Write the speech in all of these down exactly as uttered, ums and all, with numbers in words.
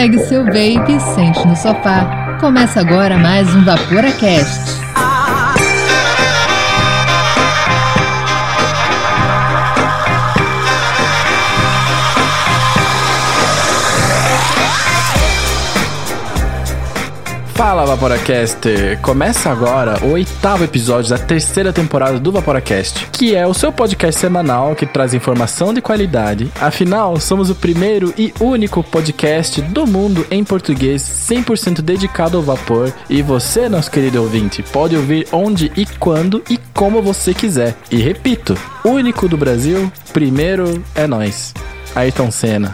pegue seu vape e sente no sofá. Começa agora mais um Vaporacast. Fala, Vaporacaster! Começa agora o oitavo episódio da terceira temporada do Vaporacast, que é o seu podcast semanal que traz informação de qualidade. Afinal, somos o primeiro e único podcast do mundo em português cem por cento dedicado ao vapor. E você, nosso querido ouvinte, pode ouvir onde e quando e como você quiser. E repito, único do Brasil, primeiro é nós. Ayrton Senna.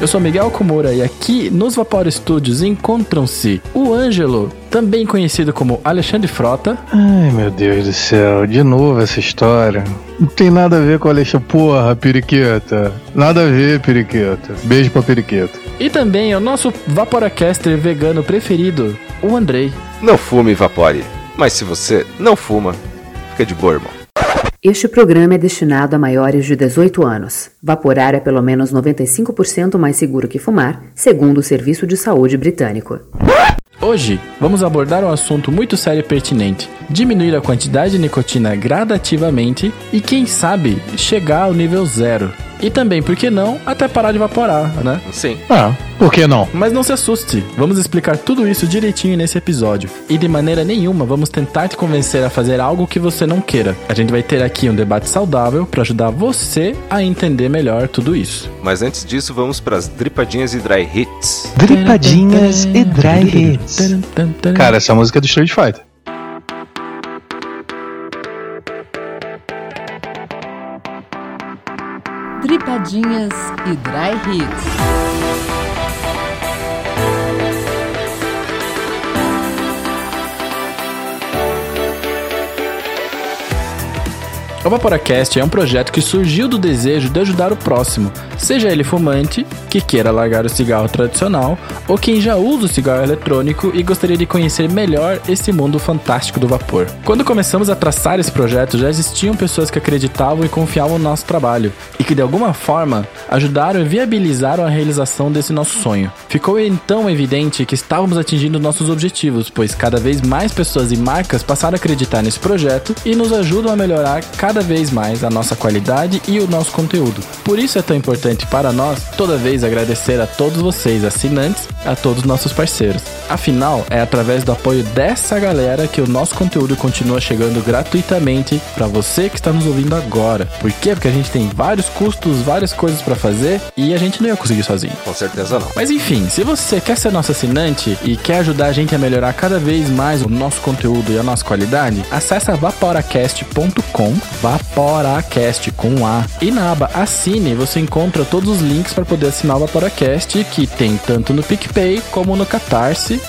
Eu sou Miguel Kumura e aqui nos Vapore Studios encontram-se o Ângelo, também conhecido como Alexandre Frota. Ai, meu Deus do céu, de novo essa história. Não tem nada a ver com o Alexandre, porra, periqueta. Nada a ver, periqueta. Beijo pra periqueta. E também o nosso Vaporacaster vegano preferido, o Andrei. Não fume, Vapore, mas se você não fuma, fica de boa, irmão. Este programa é destinado a maiores de dezoito anos. Vaporar é pelo menos noventa e cinco por cento mais seguro que fumar, segundo o Serviço de Saúde Britânico. Hoje, vamos abordar um assunto muito sério e pertinente. Diminuir a quantidade de nicotina gradativamente e, quem sabe, chegar ao nível zero. E também, por que não, até parar de vaporar, né? Sim. Ah, por que não? Mas não se assuste, vamos explicar tudo isso direitinho nesse episódio. E de maneira nenhuma vamos tentar te convencer a fazer algo que você não queira. A gente vai ter aqui um debate saudável para ajudar você a entender melhor tudo isso. Mas antes disso, vamos para as dripadinhas e dry hits. Dripadinhas e dry hits. Cara, essa música é do Street Fighter. Dripadinhas e dry hits. O Vaporacast é um projeto que surgiu do desejo de ajudar o próximo, seja ele fumante, que queira largar o cigarro tradicional, ou quem já usa o cigarro eletrônico e gostaria de conhecer melhor esse mundo fantástico do vapor. Quando começamos a traçar esse projeto, já existiam pessoas que acreditavam e confiavam no nosso trabalho, e que de alguma forma ajudaram e viabilizaram a realização desse nosso sonho. Ficou então evidente que estávamos atingindo nossos objetivos, pois cada vez mais pessoas e marcas passaram a acreditar nesse projeto e nos ajudam a melhorar cada vez mais a nossa qualidade e o nosso conteúdo. Por isso é tão importante para nós, toda vez, agradecer a todos vocês, assinantes, a todos nossos parceiros. Afinal, é através do apoio dessa galera que o nosso conteúdo continua chegando gratuitamente para você que está nos ouvindo agora. Por quê? Porque a gente tem vários custos, várias coisas para fazer e a gente não ia conseguir sozinho. Com certeza não. Mas enfim, se você quer ser nosso assinante e quer ajudar a gente a melhorar cada vez mais o nosso conteúdo e a nossa qualidade, acessa vaporacast ponto com, Vaporacast com A, e na aba Assine você encontra todos os links para poder assinar o Vaporacast, que tem tanto no PicPay como no Catarse.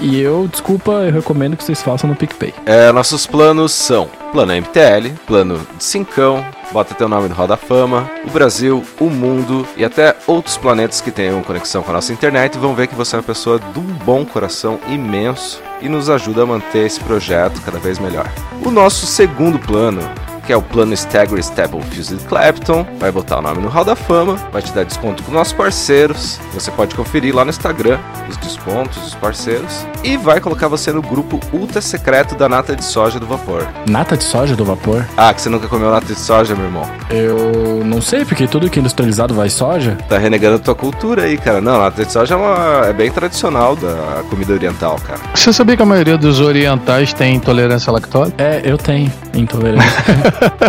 E eu, desculpa, eu recomendo que vocês façam no PicPay. É, nossos planos são Plano M T L, Plano de Cincão, bota teu nome no Hall da Fama, o Brasil, o mundo e até outros planetas que tenham conexão com a nossa internet. Vão ver que você é uma pessoa de um bom coração imenso e nos ajuda a manter esse projeto cada vez melhor. O nosso segundo plano, que é o plano Stagger Stable Fused Clapton, vai botar o nome no Hall da Fama, vai te dar desconto com nossos parceiros, você pode conferir lá no Instagram os descontos dos parceiros, e vai colocar você no grupo ultra secreto da nata de soja do vapor. Nata de soja do vapor? Ah, que você nunca comeu nata de soja, meu irmão. Eu não sei, porque tudo que é industrializado vai soja. Tá renegando a tua cultura aí, cara. Não, nata de soja é, uma... é bem tradicional da comida oriental, cara. Você sabia que a maioria dos orientais tem intolerância à lactose? É, eu tenho intolerância.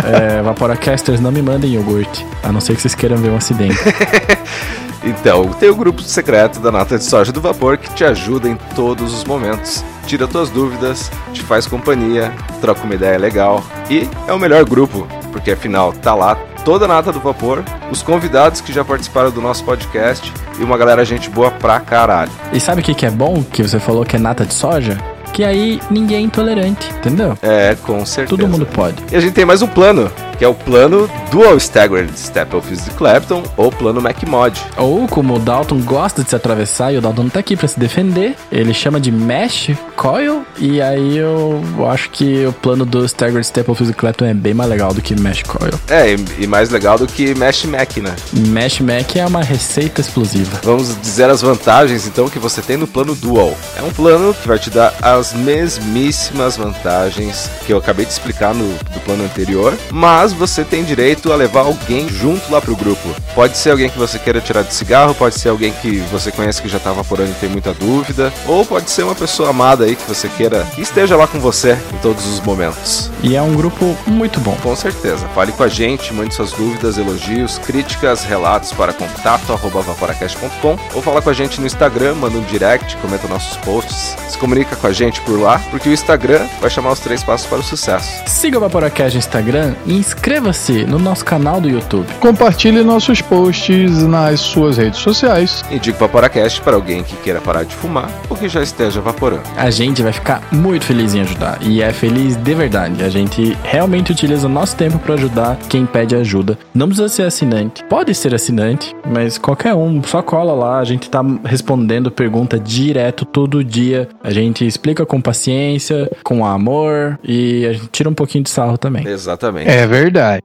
É, Vaporacasters, não me mandem iogurte, a não ser que vocês queiram ver um acidente. Então, tem o grupo secreto da nata de soja do vapor que te ajuda em todos os momentos, tira tuas dúvidas, te faz companhia, troca uma ideia legal, e é o melhor grupo, porque afinal tá lá toda a nata do vapor, os convidados que já participaram do nosso podcast e uma galera gente boa pra caralho. E sabe o que, que é bom? Que você falou que é nata de soja? Que aí ninguém é intolerante, entendeu? É, com certeza. Todo mundo pode. E a gente tem mais um plano, que é o plano Dual Staggered Step of the Clapton ou plano Mac Mod. Ou como o Dalton gosta de se atravessar, e o Dalton tá aqui pra se defender, ele chama de Mesh Coil, e aí eu acho que o plano do Staggered Step of the Clapton é bem mais legal do que Mesh Coil. É, e mais legal do que Mesh Mac, né? Mesh Mac é uma receita explosiva. Vamos dizer as vantagens, então, que você tem no plano Dual. É um plano que vai te dar as mesmíssimas vantagens que eu acabei de explicar no do plano anterior, mas você tem direito a levar alguém junto lá pro grupo. Pode ser alguém que você queira tirar de cigarro, pode ser alguém que você conhece que já tá vaporando e tem muita dúvida, ou pode ser uma pessoa amada aí que você queira que esteja lá com você em todos os momentos. E é um grupo muito bom. Com certeza. Fale com a gente, mande suas dúvidas, elogios, críticas, relatos para contato arroba vaporacast ponto com ou fala com a gente no Instagram, manda um direct, comenta nossos posts, se comunica com a gente por lá, porque o Instagram vai chamar os três passos para o sucesso. Siga o Vaporacast no Instagram e inscreva-se no nosso canal do YouTube. Compartilhe nossos posts nas suas redes sociais. Indique o Vaporacast para alguém que queira parar de fumar ou que já esteja vaporando. A gente vai ficar muito feliz em ajudar, e é feliz de verdade. A gente realmente utiliza o nosso tempo para ajudar quem pede ajuda. Não precisa ser assinante. Pode ser assinante, mas qualquer um, só cola lá. A gente tá respondendo pergunta direto todo dia. A gente explica com paciência, com amor, e a gente tira um pouquinho de sarro também. Exatamente. É verdade.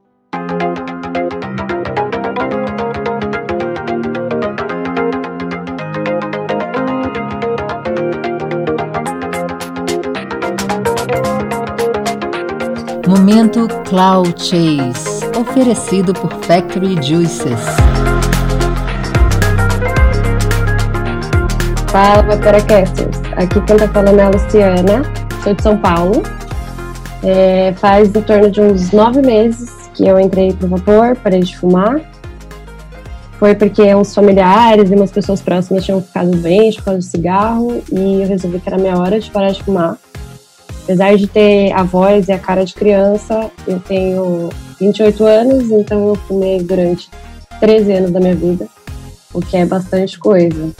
Momento Cloud Chase, oferecido por Factory Juices. Fala, Vaporacasters. Aqui quem está falando é a Luciana, sou de São Paulo. É, faz em torno de uns nove meses que eu entrei pro vapor, parei de fumar. Foi porque uns familiares e umas pessoas próximas tinham ficado doentes por causa do cigarro, e eu resolvi que era minha hora de parar de fumar. Apesar de ter a voz e a cara de criança, eu tenho vinte e oito anos, então eu fumei durante treze anos da minha vida, o que é bastante coisa.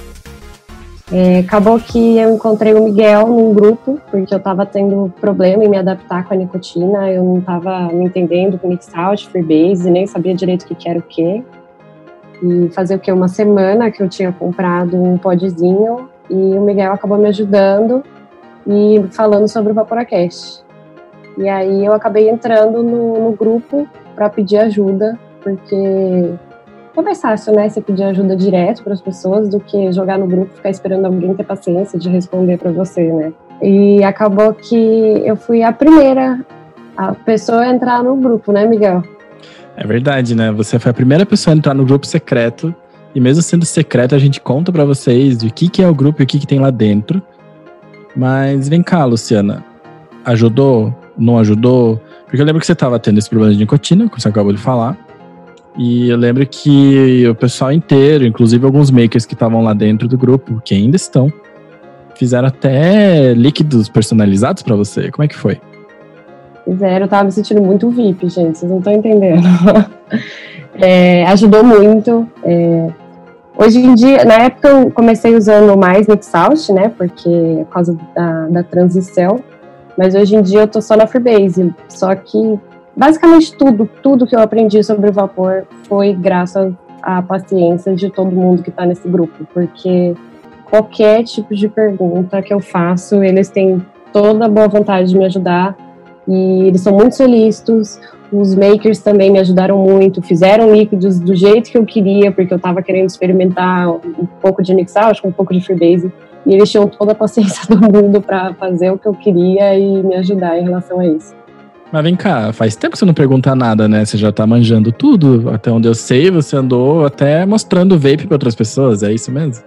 É, acabou que eu encontrei o Miguel num grupo, porque eu estava tendo problema em me adaptar com a nicotina, eu não estava me entendendo com mix out, freebase, nem sabia direito o que, que era o quê. E fazia o quê? Uma semana que eu tinha comprado um podzinho, e o Miguel acabou me ajudando e falando sobre o Vaporacast. E aí eu acabei entrando no, no grupo para pedir ajuda, porque é mais fácil, né, você pedir ajuda direto para as pessoas do que jogar no grupo e ficar esperando alguém ter paciência de responder para você, né? E acabou que eu fui a primeira a pessoa a entrar no grupo, né, Miguel? É verdade, né? Você foi a primeira pessoa a entrar no grupo secreto, e mesmo sendo secreto a gente conta para vocês do que, que é o grupo e o que, que tem lá dentro. Mas vem cá, Luciana, ajudou? Não ajudou? Porque eu lembro que você estava tendo esse problema de nicotina, como você acabou de falar, e eu lembro que o pessoal inteiro, inclusive alguns makers que estavam lá dentro do grupo, que ainda estão, fizeram até líquidos personalizados para você. Como é que foi? Fizeram, eu tava me sentindo muito V I P, gente, vocês não estão entendendo. É, ajudou muito, é... Hoje em dia, na época eu comecei usando mais mix out, né, porque é por causa da, da transição, mas hoje em dia eu tô só na freebase, só que basicamente tudo, tudo que eu aprendi sobre o vapor foi graças à paciência de todo mundo que tá nesse grupo, porque qualquer tipo de pergunta que eu faço, eles têm toda a boa vontade de me ajudar, e eles são muito solícitos. Os makers também me ajudaram muito, fizeram líquidos do jeito que eu queria, porque eu estava querendo experimentar um pouco de mix out, um pouco de freebase, e eles tinham toda a paciência do mundo para fazer o que eu queria e me ajudar em relação a isso. Mas vem cá, faz tempo que você não pergunta nada, né? Você já tá manjando tudo, até onde eu sei, você andou até mostrando vape para outras pessoas, é isso mesmo?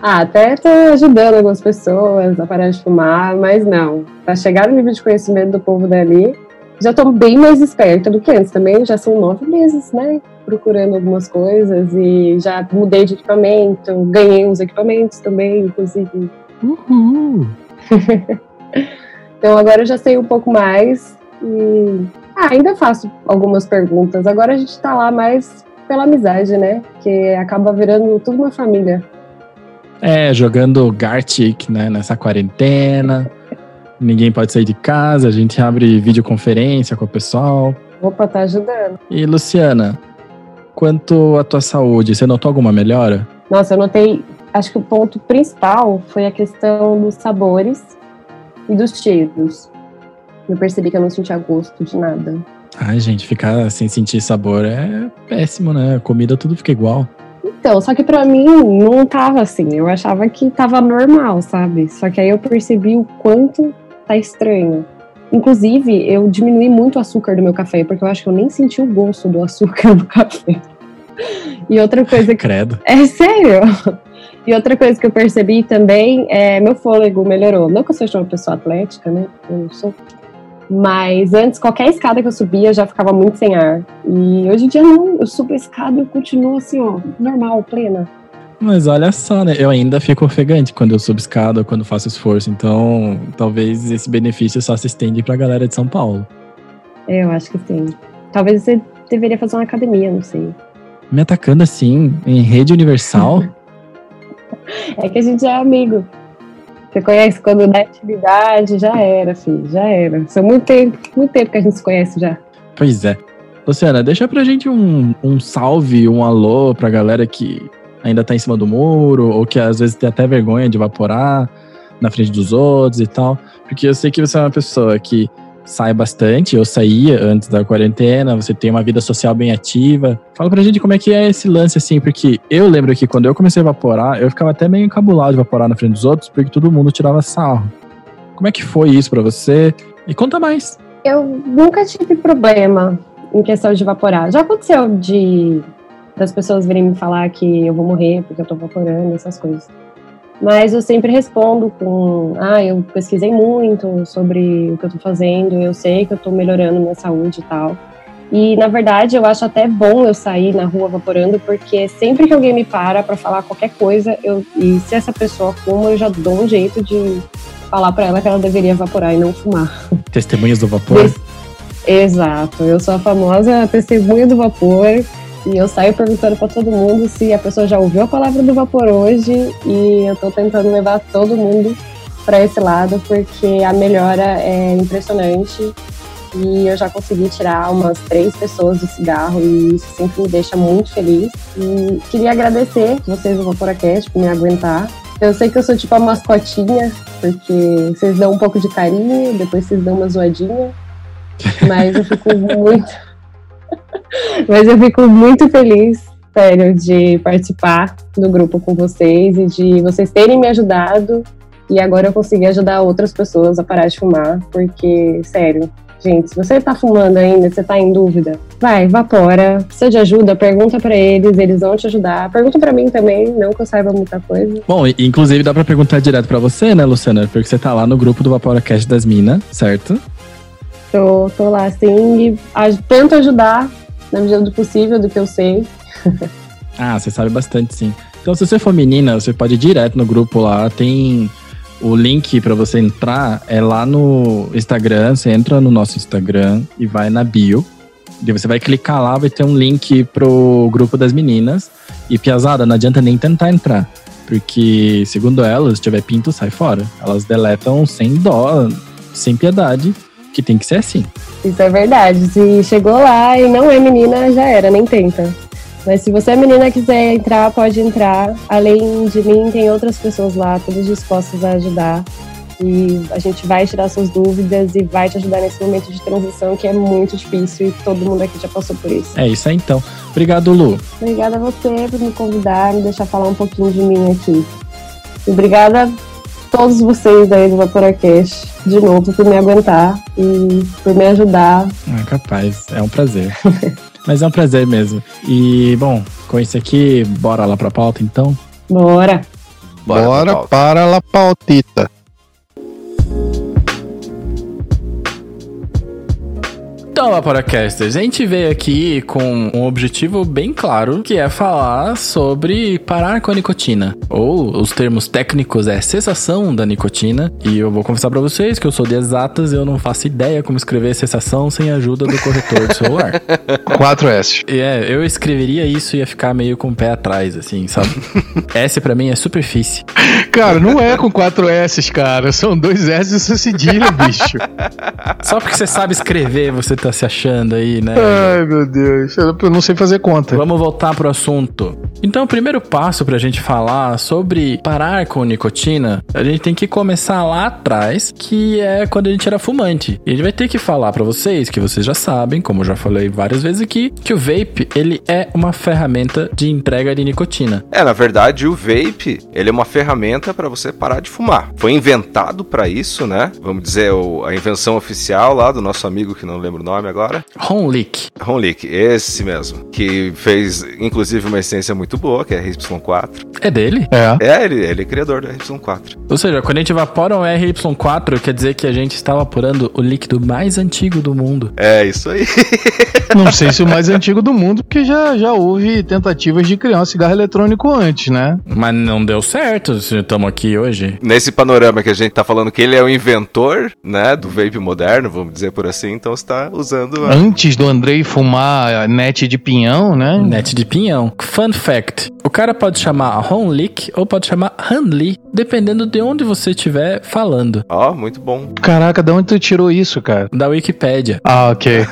Ah, até tô ajudando algumas pessoas a parar de fumar, mas não, tá chegado o nível de conhecimento do povo dali. Já tô bem mais esperta do que antes também, já são nove meses, né, procurando algumas coisas, e já mudei de equipamento, ganhei uns equipamentos também, inclusive. Uhul! Então agora eu já sei um pouco mais, e ah, ainda faço algumas perguntas, agora a gente tá lá mais pela amizade, né, que acaba virando tudo uma família. É, jogando Gartic, né, nessa quarentena... ninguém pode sair de casa, a gente abre videoconferência com o pessoal. Opa, tá ajudando. E Luciana, quanto à tua saúde, você notou alguma melhora? Nossa, eu notei, acho que o ponto principal foi a questão dos sabores e dos cheiros. Eu percebi que eu não sentia gosto de nada. Ai, gente, ficar sem sentir sabor é péssimo, né? A comida tudo fica igual. Então, só que pra mim não tava assim. Eu achava que tava normal, sabe? Só que aí eu percebi o quanto tá estranho. Inclusive, eu diminui muito o açúcar do meu café, porque eu acho que eu nem senti o gosto do açúcar do café. E outra coisa que... Credo. É sério. E outra coisa que eu percebi também é meu fôlego melhorou. Não que eu seja uma pessoa atlética, né? Eu não sou... Mas antes, qualquer escada que eu subia, eu já ficava muito sem ar. E hoje em dia, não. Eu subo a escada e eu continuo assim, ó, normal, plena. Mas olha só, né? Eu ainda fico ofegante quando eu subo escada, quando faço esforço. Então, talvez esse benefício só se estende pra galera de São Paulo. Eu acho que sim. Talvez você deveria fazer uma academia, não sei. Me atacando assim, em rede universal? É que a gente é amigo. Você conhece quando dá atividade, já era, filho, já era. São muito tempo, muito tempo que a gente se conhece já. Pois é. Luciana, deixa pra gente um, um salve, um alô pra galera que ainda tá em cima do muro, ou que às vezes tem até vergonha de evaporar na frente dos outros e tal. Porque eu sei que você é uma pessoa que sai bastante, eu saía antes da quarentena, você tem uma vida social bem ativa. Fala pra gente como é que é esse lance, assim, porque eu lembro que quando eu comecei a evaporar, eu ficava até meio encabulado de evaporar na frente dos outros, porque todo mundo tirava sarro. Como é que foi isso pra você? E conta mais. Eu nunca tive problema em questão de evaporar. Já aconteceu de das pessoas virem me falar que eu vou morrer porque eu tô evaporando, essas coisas. Mas eu sempre respondo com, ah, eu pesquisei muito sobre o que eu tô fazendo, eu sei que eu tô melhorando minha saúde e tal. E, na verdade, eu acho até bom eu sair na rua evaporando, porque sempre que alguém me para pra falar qualquer coisa, eu, e se essa pessoa fuma, eu já dou um jeito de falar pra ela que ela deveria evaporar e não fumar. Testemunhas do vapor? Exato, eu sou a famosa testemunha do vapor. E eu saio perguntando pra todo mundo se a pessoa já ouviu a palavra do vapor hoje, e eu tô tentando levar todo mundo pra esse lado, porque a melhora é impressionante e eu já consegui tirar umas três pessoas do cigarro e isso sempre me deixa muito feliz. E queria agradecer vocês do Vaporacast por me aguentar. Eu sei que eu sou tipo a mascotinha, porque vocês dão um pouco de carinho, depois vocês dão uma zoadinha, mas eu fico muito... Mas eu fico muito feliz, sério, de participar do grupo com vocês e de vocês terem me ajudado. E agora eu consegui ajudar outras pessoas a parar de fumar, porque, sério, gente, se você tá fumando ainda, se você tá em dúvida, vai, evapora, precisa de ajuda, pergunta pra eles, eles vão te ajudar. Pergunta pra mim também, não que eu saiba muita coisa. Bom, inclusive dá pra perguntar direto pra você, né, Luciana? Porque você tá lá no grupo do Vaporacast das Minas, certo? Tô, tô lá, assim, e tento ajudar na medida do possível, do que eu sei. Ah, você sabe bastante, sim. Então, se você for menina, você pode ir direto no grupo lá. Tem o link pra você entrar, é lá no Instagram. Você entra no nosso Instagram e vai na bio. E você vai clicar lá, vai ter um link pro grupo das meninas. E, piazada, não adianta nem tentar entrar. Porque, segundo elas, se tiver pinto, sai fora. Elas deletam sem dó, sem piedade. Que tem que ser assim. Isso é verdade. Se chegou lá e não é menina, já era, nem tenta. Mas se você é menina e quiser entrar, pode entrar. Além de mim, tem outras pessoas lá, todas dispostas a ajudar. E a gente vai tirar suas dúvidas e vai te ajudar nesse momento de transição que é muito difícil e todo mundo aqui já passou por isso. É isso aí, então. Obrigado, Lu. Obrigada a você por me convidar, me deixar falar um pouquinho de mim aqui. Obrigada todos vocês aí do Vaporacast, de novo, por me aguentar e por me ajudar. Ah, capaz, é um prazer. Mas é um prazer mesmo. E, bom, com isso aqui, bora lá pra pauta, então? Bora! Bora, bora pauta. Para lá pautita! Então, Vaporacasters, a gente veio aqui com um objetivo bem claro, que é falar sobre parar com a nicotina. Ou, os termos técnicos é cessação da nicotina. E eu vou confessar pra vocês que eu sou de exatas e eu não faço ideia como escrever cessação sem a ajuda do corretor de celular. quatro S. É, eu escreveria isso e ia ficar meio com o pé atrás, assim, sabe? S pra mim é superfície. Cara, não é com quatro S, cara. São dois S e sua cedilha, bicho. Só porque você sabe escrever, você tá se achando aí, né? Ai, meu Deus. Eu não sei fazer conta. Vamos voltar pro assunto. Então, o primeiro passo pra gente falar sobre parar com nicotina, a gente tem que começar lá atrás, que é quando a gente era fumante. E a gente vai ter que falar pra vocês, que vocês já sabem, como eu já falei várias vezes aqui, que o vape, ele é uma ferramenta de entrega de nicotina. É, na verdade, o vape, ele é uma ferramenta pra você parar de fumar. Foi inventado pra isso, né? Vamos dizer, o, a invenção oficial lá do nosso amigo, que não lembro o nome agora. Hon Lik. Hon Lik, esse mesmo. Que fez, inclusive, uma essência muito boa, que é R Y quatro. É dele? É. É, ele, ele é criador do R Y quatro. Ou seja, quando a gente evapora um R Y quatro, quer dizer que a gente está evaporando o líquido mais antigo do mundo. É, isso aí. Não sei se o mais antigo do mundo, porque já, já houve tentativas de criar um cigarro eletrônico antes, né? Mas não deu certo, se estamos aqui hoje. Nesse panorama que a gente tá falando que ele é o inventor, né, do vape moderno, vamos dizer por assim, então você tá usando... A... Antes do Andrei fumar a net de pinhão, né? Net de pinhão. Fun fact, o cara pode chamar Hon Lik ou pode chamar Han Lee, dependendo de onde você estiver falando. Ó, oh, muito bom. Caraca, de onde tu tirou isso, cara? Da Wikipédia. Ah, ok.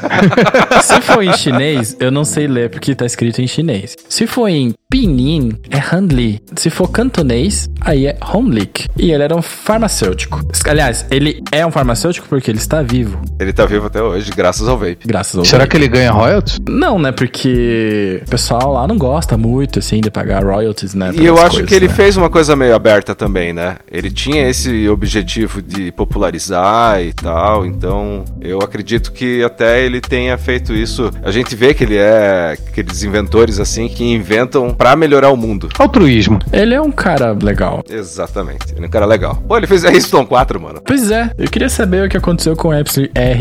Se for em chinês, eu não sei ler porque tá escrito em chinês. Se for em pinyin, é Han Lee. Se for cantonês, aí é Hon Lik. E ele era um farmacêutico. Aliás, ele é um farmacêutico porque ele está vivo. Ele está vivo até hoje, graças ao vape. Graças ao Será vape. Será que ele ganha royalties? Não, né? Porque o pessoal lá não gosta muito, assim, de pagar royalties, né? E eu acho coisas, que ele né? fez uma coisa meio aberta também, né? Ele tinha esse objetivo de popularizar e tal, então eu acredito que até ele tenha feito isso. A gente vê que ele é aqueles inventores, assim, que inventam pra melhorar o mundo. Altruísmo. Ele é um cara legal. Exatamente. Ele é um cara legal. Pô, ele fez R Y quatro, mano. Pois é. Eu queria saber o que aconteceu com R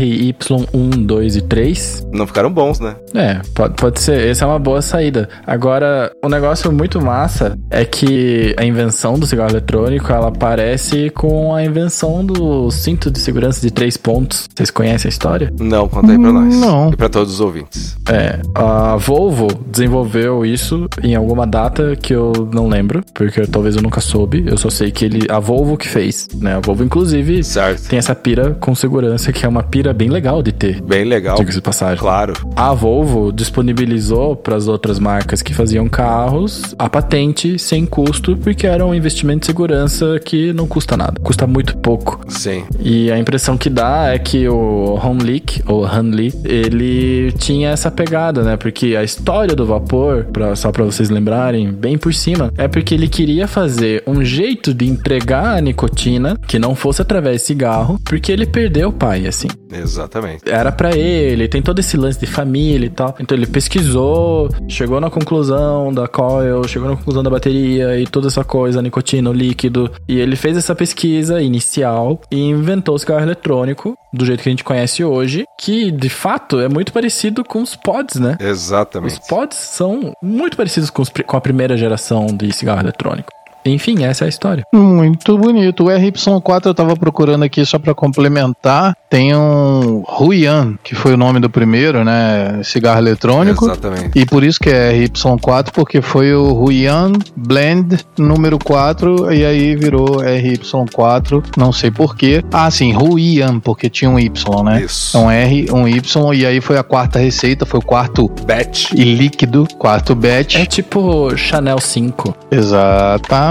Y um, dois e três. Não ficaram bons, né? É, pode, pode ser. Essa é uma boa saída. Agora, um negócio muito massa é que a invenção do cigarro eletrônico, ela parece com a invenção do cinto de segurança de três pontos. Vocês conhecem a história? Não, conta aí pra nós. Não. E pra todos os ouvintes. É. A Volvo desenvolveu isso em alguma data que eu não lembro, porque talvez eu nunca soube. Eu só sei que ele, a Volvo que fez, né? A Volvo, inclusive, certo. Tem essa pira com segurança, que é uma pira bem legal de ter. Bem legal. Diga-se de passagem. Claro. A Volvo disponibilizou para as outras marcas que faziam carros a patente sem custo, porque era um investimento de segurança que não custa nada. Custa muito pouco. Sim. E a impressão que dá é que o Hon Lik, ou Han Lee, ele tinha essa pegada, né? Porque a história do vapor, pra, só para vocês lembrarem, bem por cima, é porque ele queria fazer um jeito de entregar a nicotina que não fosse através de cigarro, porque ele perdeu o pai, assim. Exatamente. Era pra ele, tem todo esse lance de família e tal. Então ele pesquisou, chegou na conclusão da coil, chegou na conclusão da bateria e toda essa coisa, a nicotina, o líquido. E ele fez essa pesquisa inicial e inventou o cigarro eletrônico do jeito que a gente conhece hoje, que de fato é muito parecido com os pods, né? Exatamente. Os pods são muito parecidos com, os, com a primeira geração de cigarro eletrônico. Enfim, essa é a história. Muito bonito. O R Y quatro eu tava procurando aqui só pra complementar. Tem um Ruyan, que foi o nome do primeiro, né? Cigarro eletrônico. Exatamente. E por isso que é R Y quatro, porque foi o Ruyan Blend número quatro, e aí virou R Y quatro, não sei porquê. Ah, sim, Ruyan, porque tinha um Y, né? Isso. Um R, um Y, e aí foi a quarta receita, foi o quarto batch. E líquido, quarto batch. É tipo Chanel cinco. Exatamente.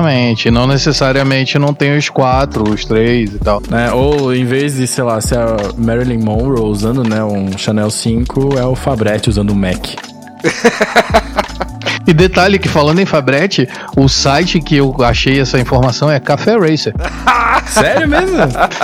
Não necessariamente não tem os quatro, os três e tal. É, ou em vez de, sei lá, ser a Marilyn Monroe usando, né, um Chanel cinco, é o Fabrete usando um Mac. E detalhe que, falando em Fabrete, o site que eu achei essa informação é Café Racer. Sério mesmo?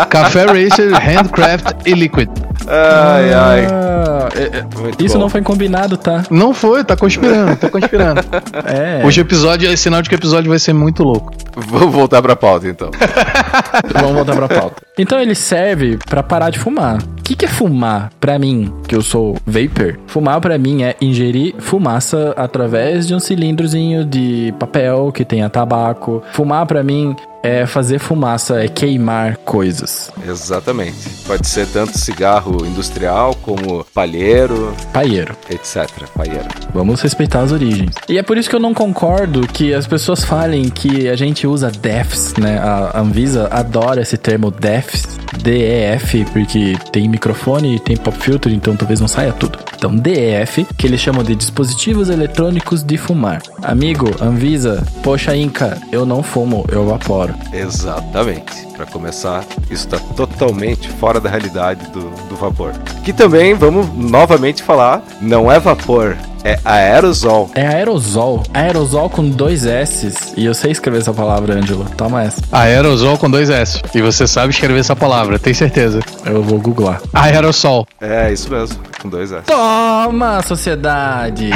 Café Racer, Handcraft e Liquid. Ai, ai. Ah, é, isso bom. Não foi combinado, tá? Não foi, tá conspirando, tá conspirando. É. Hoje o episódio, é sinal de que o episódio vai ser muito louco. Vamos voltar pra pauta, então. Vamos voltar pra pauta. Então ele serve pra parar de fumar. que, que é fumar? Pra mim, que eu sou vapor, fumar pra mim é ingerir fumaça através de um cilindrozinho de papel que tenha tabaco. Fumar pra mim é fazer fumaça, é queimar coisas. Exatamente. Pode ser tanto cigarro industrial como palheiro. Palheiro. Etc. Palheiro. Vamos respeitar as origens. E é por isso que eu não concordo que as pessoas falem que a gente usa D E Fs, né? A Anvisa adora esse termo D E Fs. D E F, porque tem microfone e tem pop filter, então talvez não saia tudo. Então D E F, que eles chamam de dispositivos eletrônicos de fumar. Amigo, Anvisa, poxa Inca, eu não fumo, eu vaporo. Exatamente. Para começar, isso está totalmente fora da realidade do, do vapor. Que também, vamos novamente falar, não é vapor, é aerosol. É aerosol. Aerosol com dois S's. E eu sei escrever essa palavra, Ângelo. Toma essa. Aerosol com dois S. E você sabe escrever essa palavra, tem certeza. Eu vou googlar. Aerosol. É, isso mesmo. Com dois S. Toma, sociedade!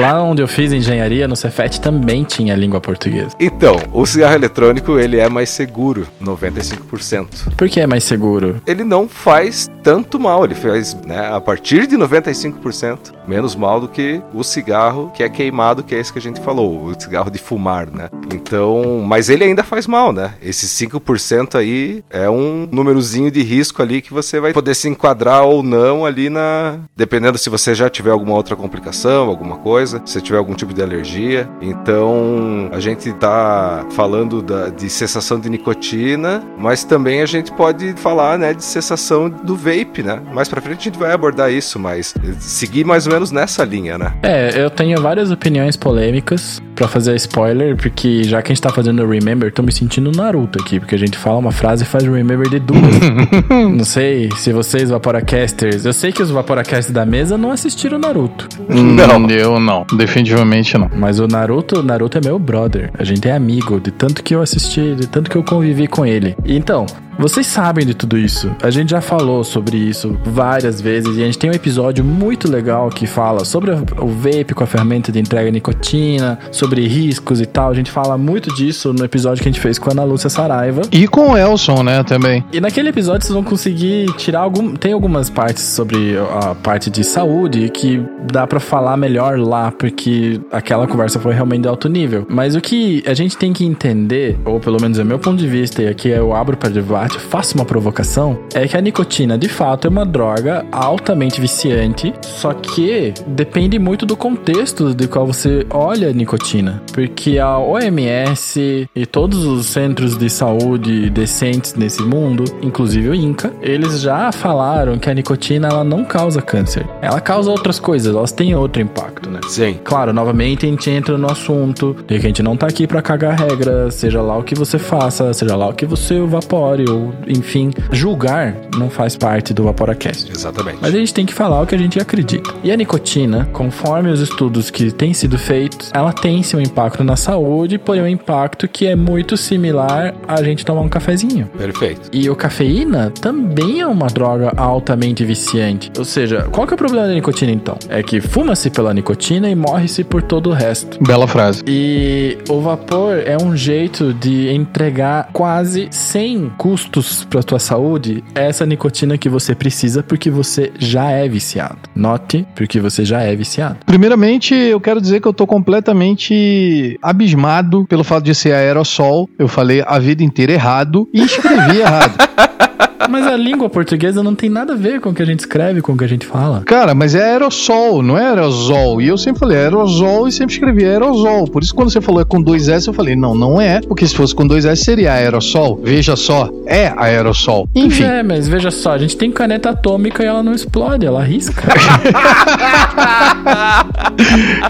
Lá onde eu fiz engenharia, no Cefet, também tinha língua portuguesa. Então, o cigarro eletrônico, ele é mais seguro. noventa e cinco por cento. Por que é mais seguro? Ele não faz tanto mal. Ele faz, né, a partir de noventa e cinco por cento menos mal do que o cigarro que é queimado, que é esse que a gente falou, o cigarro de fumar, né? Então, mas ele ainda faz mal, né? Esse cinco por cento aí é um númerozinho de risco ali que você vai poder se enquadrar ou não ali na... Dependendo se você já tiver alguma outra complicação, alguma coisa, se tiver algum tipo de alergia. Então, a gente tá falando da, de cessação de nicotina, mas também a gente pode falar, né, de cessação do vape, né? Mais pra frente a gente vai abordar isso, mas seguir mais ou menos nessa linha, né? É, eu tenho várias opiniões polêmicas pra fazer spoiler, porque já que a gente tá fazendo Remember, tô me sentindo Naruto aqui, porque a gente fala uma frase e faz Remember de duas. Não sei se vocês, Vaporacasters, eu sei que os Vaporacasters da mesa não assistiram Naruto. Não, não, eu não. Definitivamente não. Mas o Naruto, Naruto é meu brother. A gente é amigo, de tanto que eu assisti, de tanto que eu convivi com ele. Então... vocês sabem de tudo isso. A gente já falou sobre isso várias vezes e a gente tem um episódio muito legal que fala sobre o vape com a ferramenta de entrega de nicotina, sobre riscos e tal. A gente fala muito disso no episódio que a gente fez com a Ana Lúcia Saraiva. E com o Elson, né, também. E naquele episódio vocês vão conseguir tirar algum... tem algumas partes sobre a parte de saúde que dá pra falar melhor lá, porque aquela conversa foi realmente de alto nível. Mas o que a gente tem que entender, ou pelo menos é meu ponto de vista, e aqui eu abro pra debate, faço uma provocação, é que a nicotina de fato é uma droga altamente viciante, só que depende muito do contexto de qual você olha a nicotina, porque a O M S e todos os centros de saúde decentes nesse mundo, inclusive o Inca, eles já falaram que a nicotina ela não causa câncer, ela causa outras coisas, elas têm outro impacto, né? Sim. Claro, novamente a gente entra no assunto de que a gente não tá aqui pra cagar regra, seja lá o que você faça, seja lá o que você evapore, ou, enfim, julgar não faz parte do Vaporacast. Exatamente. Mas a gente tem que falar o que a gente acredita. E a nicotina, conforme os estudos que têm sido feitos, ela tem seu impacto na saúde, porém um impacto que é muito similar a gente tomar um cafezinho. Perfeito. E o cafeína também é uma droga altamente viciante. Ou seja, qual que é o problema da nicotina, então? É que fuma-se pela nicotina e morre-se por todo o resto. Bela frase. E o vapor é um jeito de entregar quase sem custo custos para tua saúde, essa nicotina que você precisa porque você já é viciado. Note, porque você já é viciado. Primeiramente, eu quero dizer que eu tô completamente abismado pelo fato de ser aerossol. Eu falei a vida inteira errado e escrevi errado. Mas a língua portuguesa não tem nada a ver com o que a gente escreve, com o que a gente fala. Cara, mas é aerossol, não é aerosol. E eu sempre falei aerosol e sempre escrevi aerosol. Por isso quando você falou é com dois S, eu falei, não, não é. Porque se fosse com dois S seria aerossol. Veja só, é aerossol. Enfim. É, mas veja só, a gente tem caneta atômica e ela não explode, ela risca.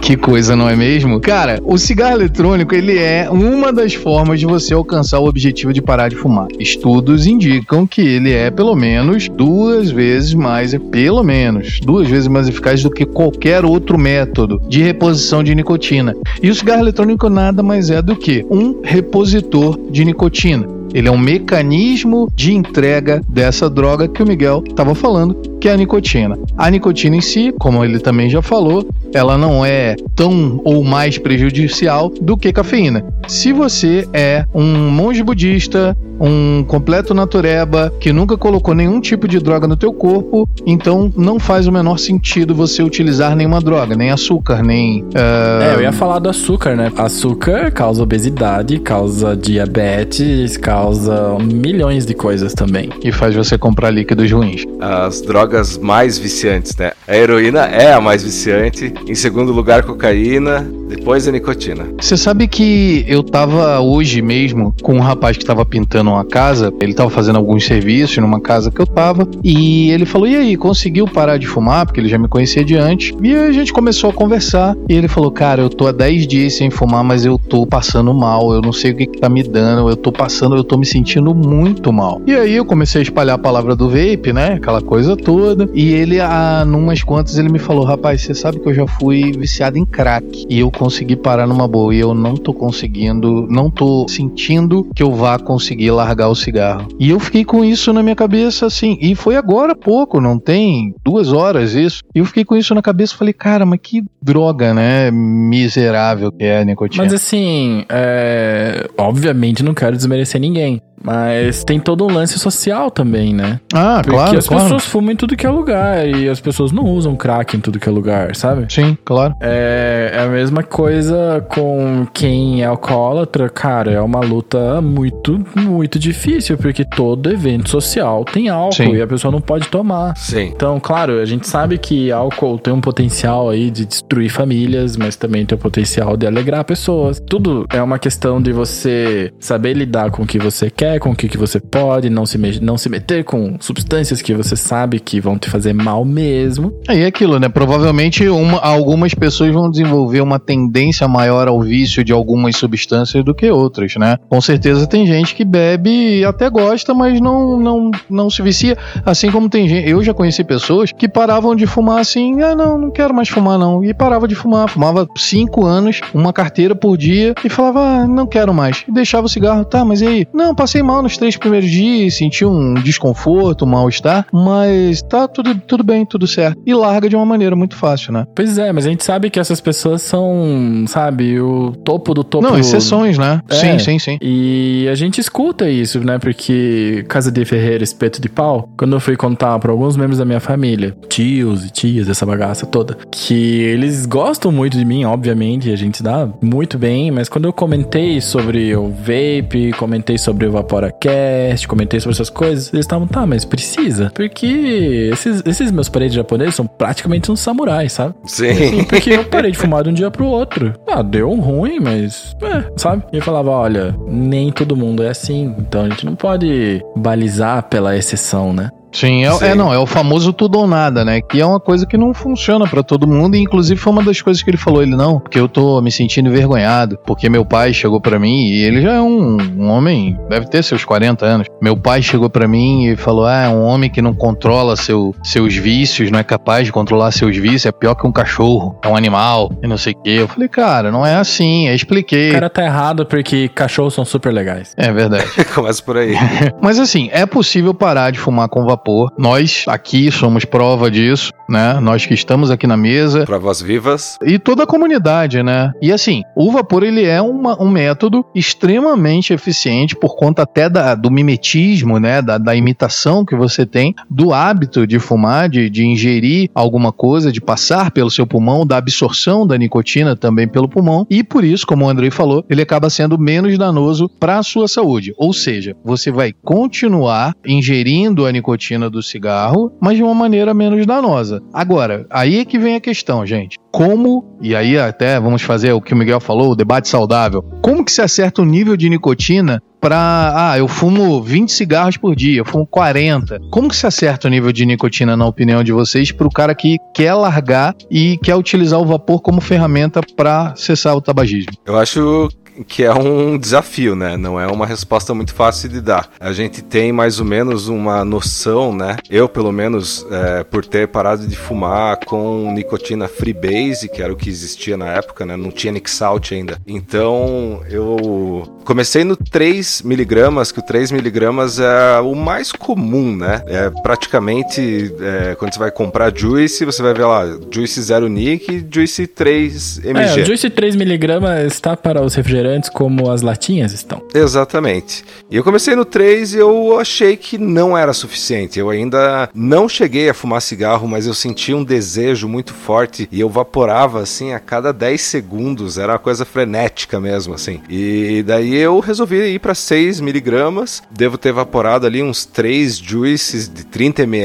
Que coisa, não é mesmo? Cara, o cigarro eletrônico, ele é uma das formas de você alcançar o objetivo de parar de fumar. Estudos indicam que ele é pelo menos duas vezes mais, pelo menos, duas vezes mais eficaz do que qualquer outro método de reposição de nicotina. E o cigarro eletrônico nada mais é do que um repositor de nicotina. Ele é um mecanismo de entrega dessa droga que o Miguel estava falando, que é a nicotina. A nicotina em si, como ele também já falou, ela não é tão ou mais prejudicial do que cafeína. Se você é um monge budista, um completo natureba, que nunca colocou nenhum tipo de droga no teu corpo, então não faz o menor sentido você utilizar nenhuma droga, nem açúcar, nem... Uh... É, eu ia falar do açúcar, né? Açúcar causa obesidade, causa diabetes, causa milhões de coisas também. E faz você comprar líquidos ruins. As drogas mais viciantes, né? A heroína é a mais viciante, em segundo lugar cocaína, depois a nicotina. Você sabe que eu tava hoje mesmo com um rapaz que tava pintando uma casa, ele tava fazendo alguns serviços numa casa que eu tava, e ele falou, e aí, conseguiu parar de fumar? Porque ele já me conhecia de antes, e a gente começou a conversar, e ele falou, cara, eu tô há dez dias sem fumar, mas eu tô passando mal, eu não sei o que que tá me dando, eu tô passando, eu tô me sentindo muito mal. E aí eu comecei a espalhar a palavra do vape, né, aquela coisa toda, e ele, há umas quantas, ele me falou, rapaz, você sabe que eu já fui viciado em crack, e eu consegui parar numa boa, e eu não tô conseguindo, não tô sentindo que eu vá conseguir largar o cigarro. E eu fiquei com isso na minha cabeça, assim, e foi agora há pouco, não tem duas horas isso. E eu fiquei com isso na cabeça e falei, cara, mas que droga, né, miserável que é a nicotina. Mas assim, é... obviamente não quero desmerecer ninguém, mas tem todo um lance social também, né? Ah, porque claro, porque as claro. pessoas fumam em tudo que é lugar, e as pessoas não usam crack em tudo que é lugar, sabe? Sim, claro. É, é a mesma coisa com quem é alcoólatra, cara, é uma luta muito, muito difícil, porque todo evento social tem álcool, sim, e a pessoa não pode tomar. Sim. Então, claro, a gente sabe que álcool tem um potencial aí de destruir famílias, mas também tem o potencial de alegrar pessoas. Tudo é uma questão de você saber lidar com o que você quer, com o que, que você pode, não se, me- não se meter com substâncias que você sabe que vão te fazer mal mesmo. Aí é aquilo, né? Provavelmente uma, algumas pessoas vão desenvolver uma tendência maior ao vício de algumas substâncias do que outras, né? Com certeza tem gente que bebe e até gosta, mas não, não, não se vicia. Assim como tem gente... Eu já conheci pessoas que paravam de fumar assim, ah, não, não quero mais fumar, não. E parava de fumar. Fumava cinco anos, uma carteira por dia, e falava, ah, não quero mais. E deixava o cigarro, tá, mas e aí? Não, passei mal nos três primeiros dias, senti um desconforto, um mal-estar, mas tá tudo, tudo bem, tudo certo. E larga de uma maneira muito fácil, né? Pois é, mas a gente sabe que essas pessoas são, sabe, o topo do topo. Não, exceções, né? É. Sim, sim, sim. E a gente escuta isso, né? Porque casa de ferreiro, espeto de pau, quando eu fui contar pra alguns membros da minha família, tios e tias, essa bagaça toda, que eles gostam muito de mim, obviamente, a gente dá muito bem, mas quando eu comentei sobre o vape, comentei sobre o Vaporacast, comentei sobre essas coisas, eles estavam, tá, mas precisa, porque esses, esses meus parentes japoneses são praticamente uns samurais, sabe? Sim. Assim, porque eu parei de fumar de um dia pro outro. Ah, deu um ruim, mas é, sabe? E eu falava, olha, nem todo mundo é assim, então a gente não pode balizar pela exceção, né? Sim, é, Sim. é não, é o famoso tudo ou nada, né? Que é uma coisa que não funciona pra todo mundo, e inclusive foi uma das coisas que ele falou, ele não, porque eu tô me sentindo envergonhado, porque meu pai chegou pra mim, e ele já é um, um homem, deve ter seus quarenta anos, meu pai chegou pra mim e falou, ah, é um homem que não controla seu, seus vícios, não é capaz de controlar seus vícios, é pior que um cachorro, é um animal, e não sei o quê. Eu falei, cara, não é assim, eu expliquei. O cara tá errado porque cachorros são super legais. É verdade. Começa por aí. Mas assim, é possível parar de fumar com vapor. Nós aqui somos prova disso, né? Nós que estamos aqui na mesa. Provas vivas. E toda a comunidade, né? E assim, o vapor, ele é uma, um método extremamente eficiente por conta até da, do mimetismo, né? Da, da imitação que você tem, do hábito de fumar, de, de ingerir alguma coisa, de passar pelo seu pulmão, da absorção da nicotina também pelo pulmão. E por isso, como o Andrei falou, ele acaba sendo menos danoso para a sua saúde. Ou seja, você vai continuar ingerindo a nicotina do cigarro, mas de uma maneira menos danosa. Agora, aí é que vem a questão, gente. Como, e aí até vamos fazer o que o Miguel falou, o debate saudável, como que se acerta o nível de nicotina pra, ah, eu fumo vinte cigarros por dia, eu fumo quarenta. Como que se acerta o nível de nicotina, na opinião de vocês, pro cara que quer largar e quer utilizar o vapor como ferramenta pra cessar o tabagismo? Eu acho que é um desafio, né? Não é uma resposta muito fácil de dar. A gente tem mais ou menos uma noção, né? Eu, pelo menos, é, por ter parado de fumar com nicotina freebase, que era o que existia na época, né? Não tinha Nixalt ainda. Então, eu comecei no três miligramas, que o três miligramas é o mais comum, né? É praticamente, é, quando você vai comprar Juice, você vai ver lá, Juice zero Nic e Juice três mililitros. É, o Juice três miligramas está para os refrigerantes como as latinhas estão. Exatamente. E eu comecei no três e eu achei que não era suficiente. Eu ainda não cheguei a fumar cigarro, mas eu sentia um desejo muito forte e eu vaporava, assim, a cada dez segundos. Era uma coisa frenética mesmo, assim. E daí eu resolvi ir para seis miligramas. Devo ter vaporado ali uns três juices de trinta mililitros,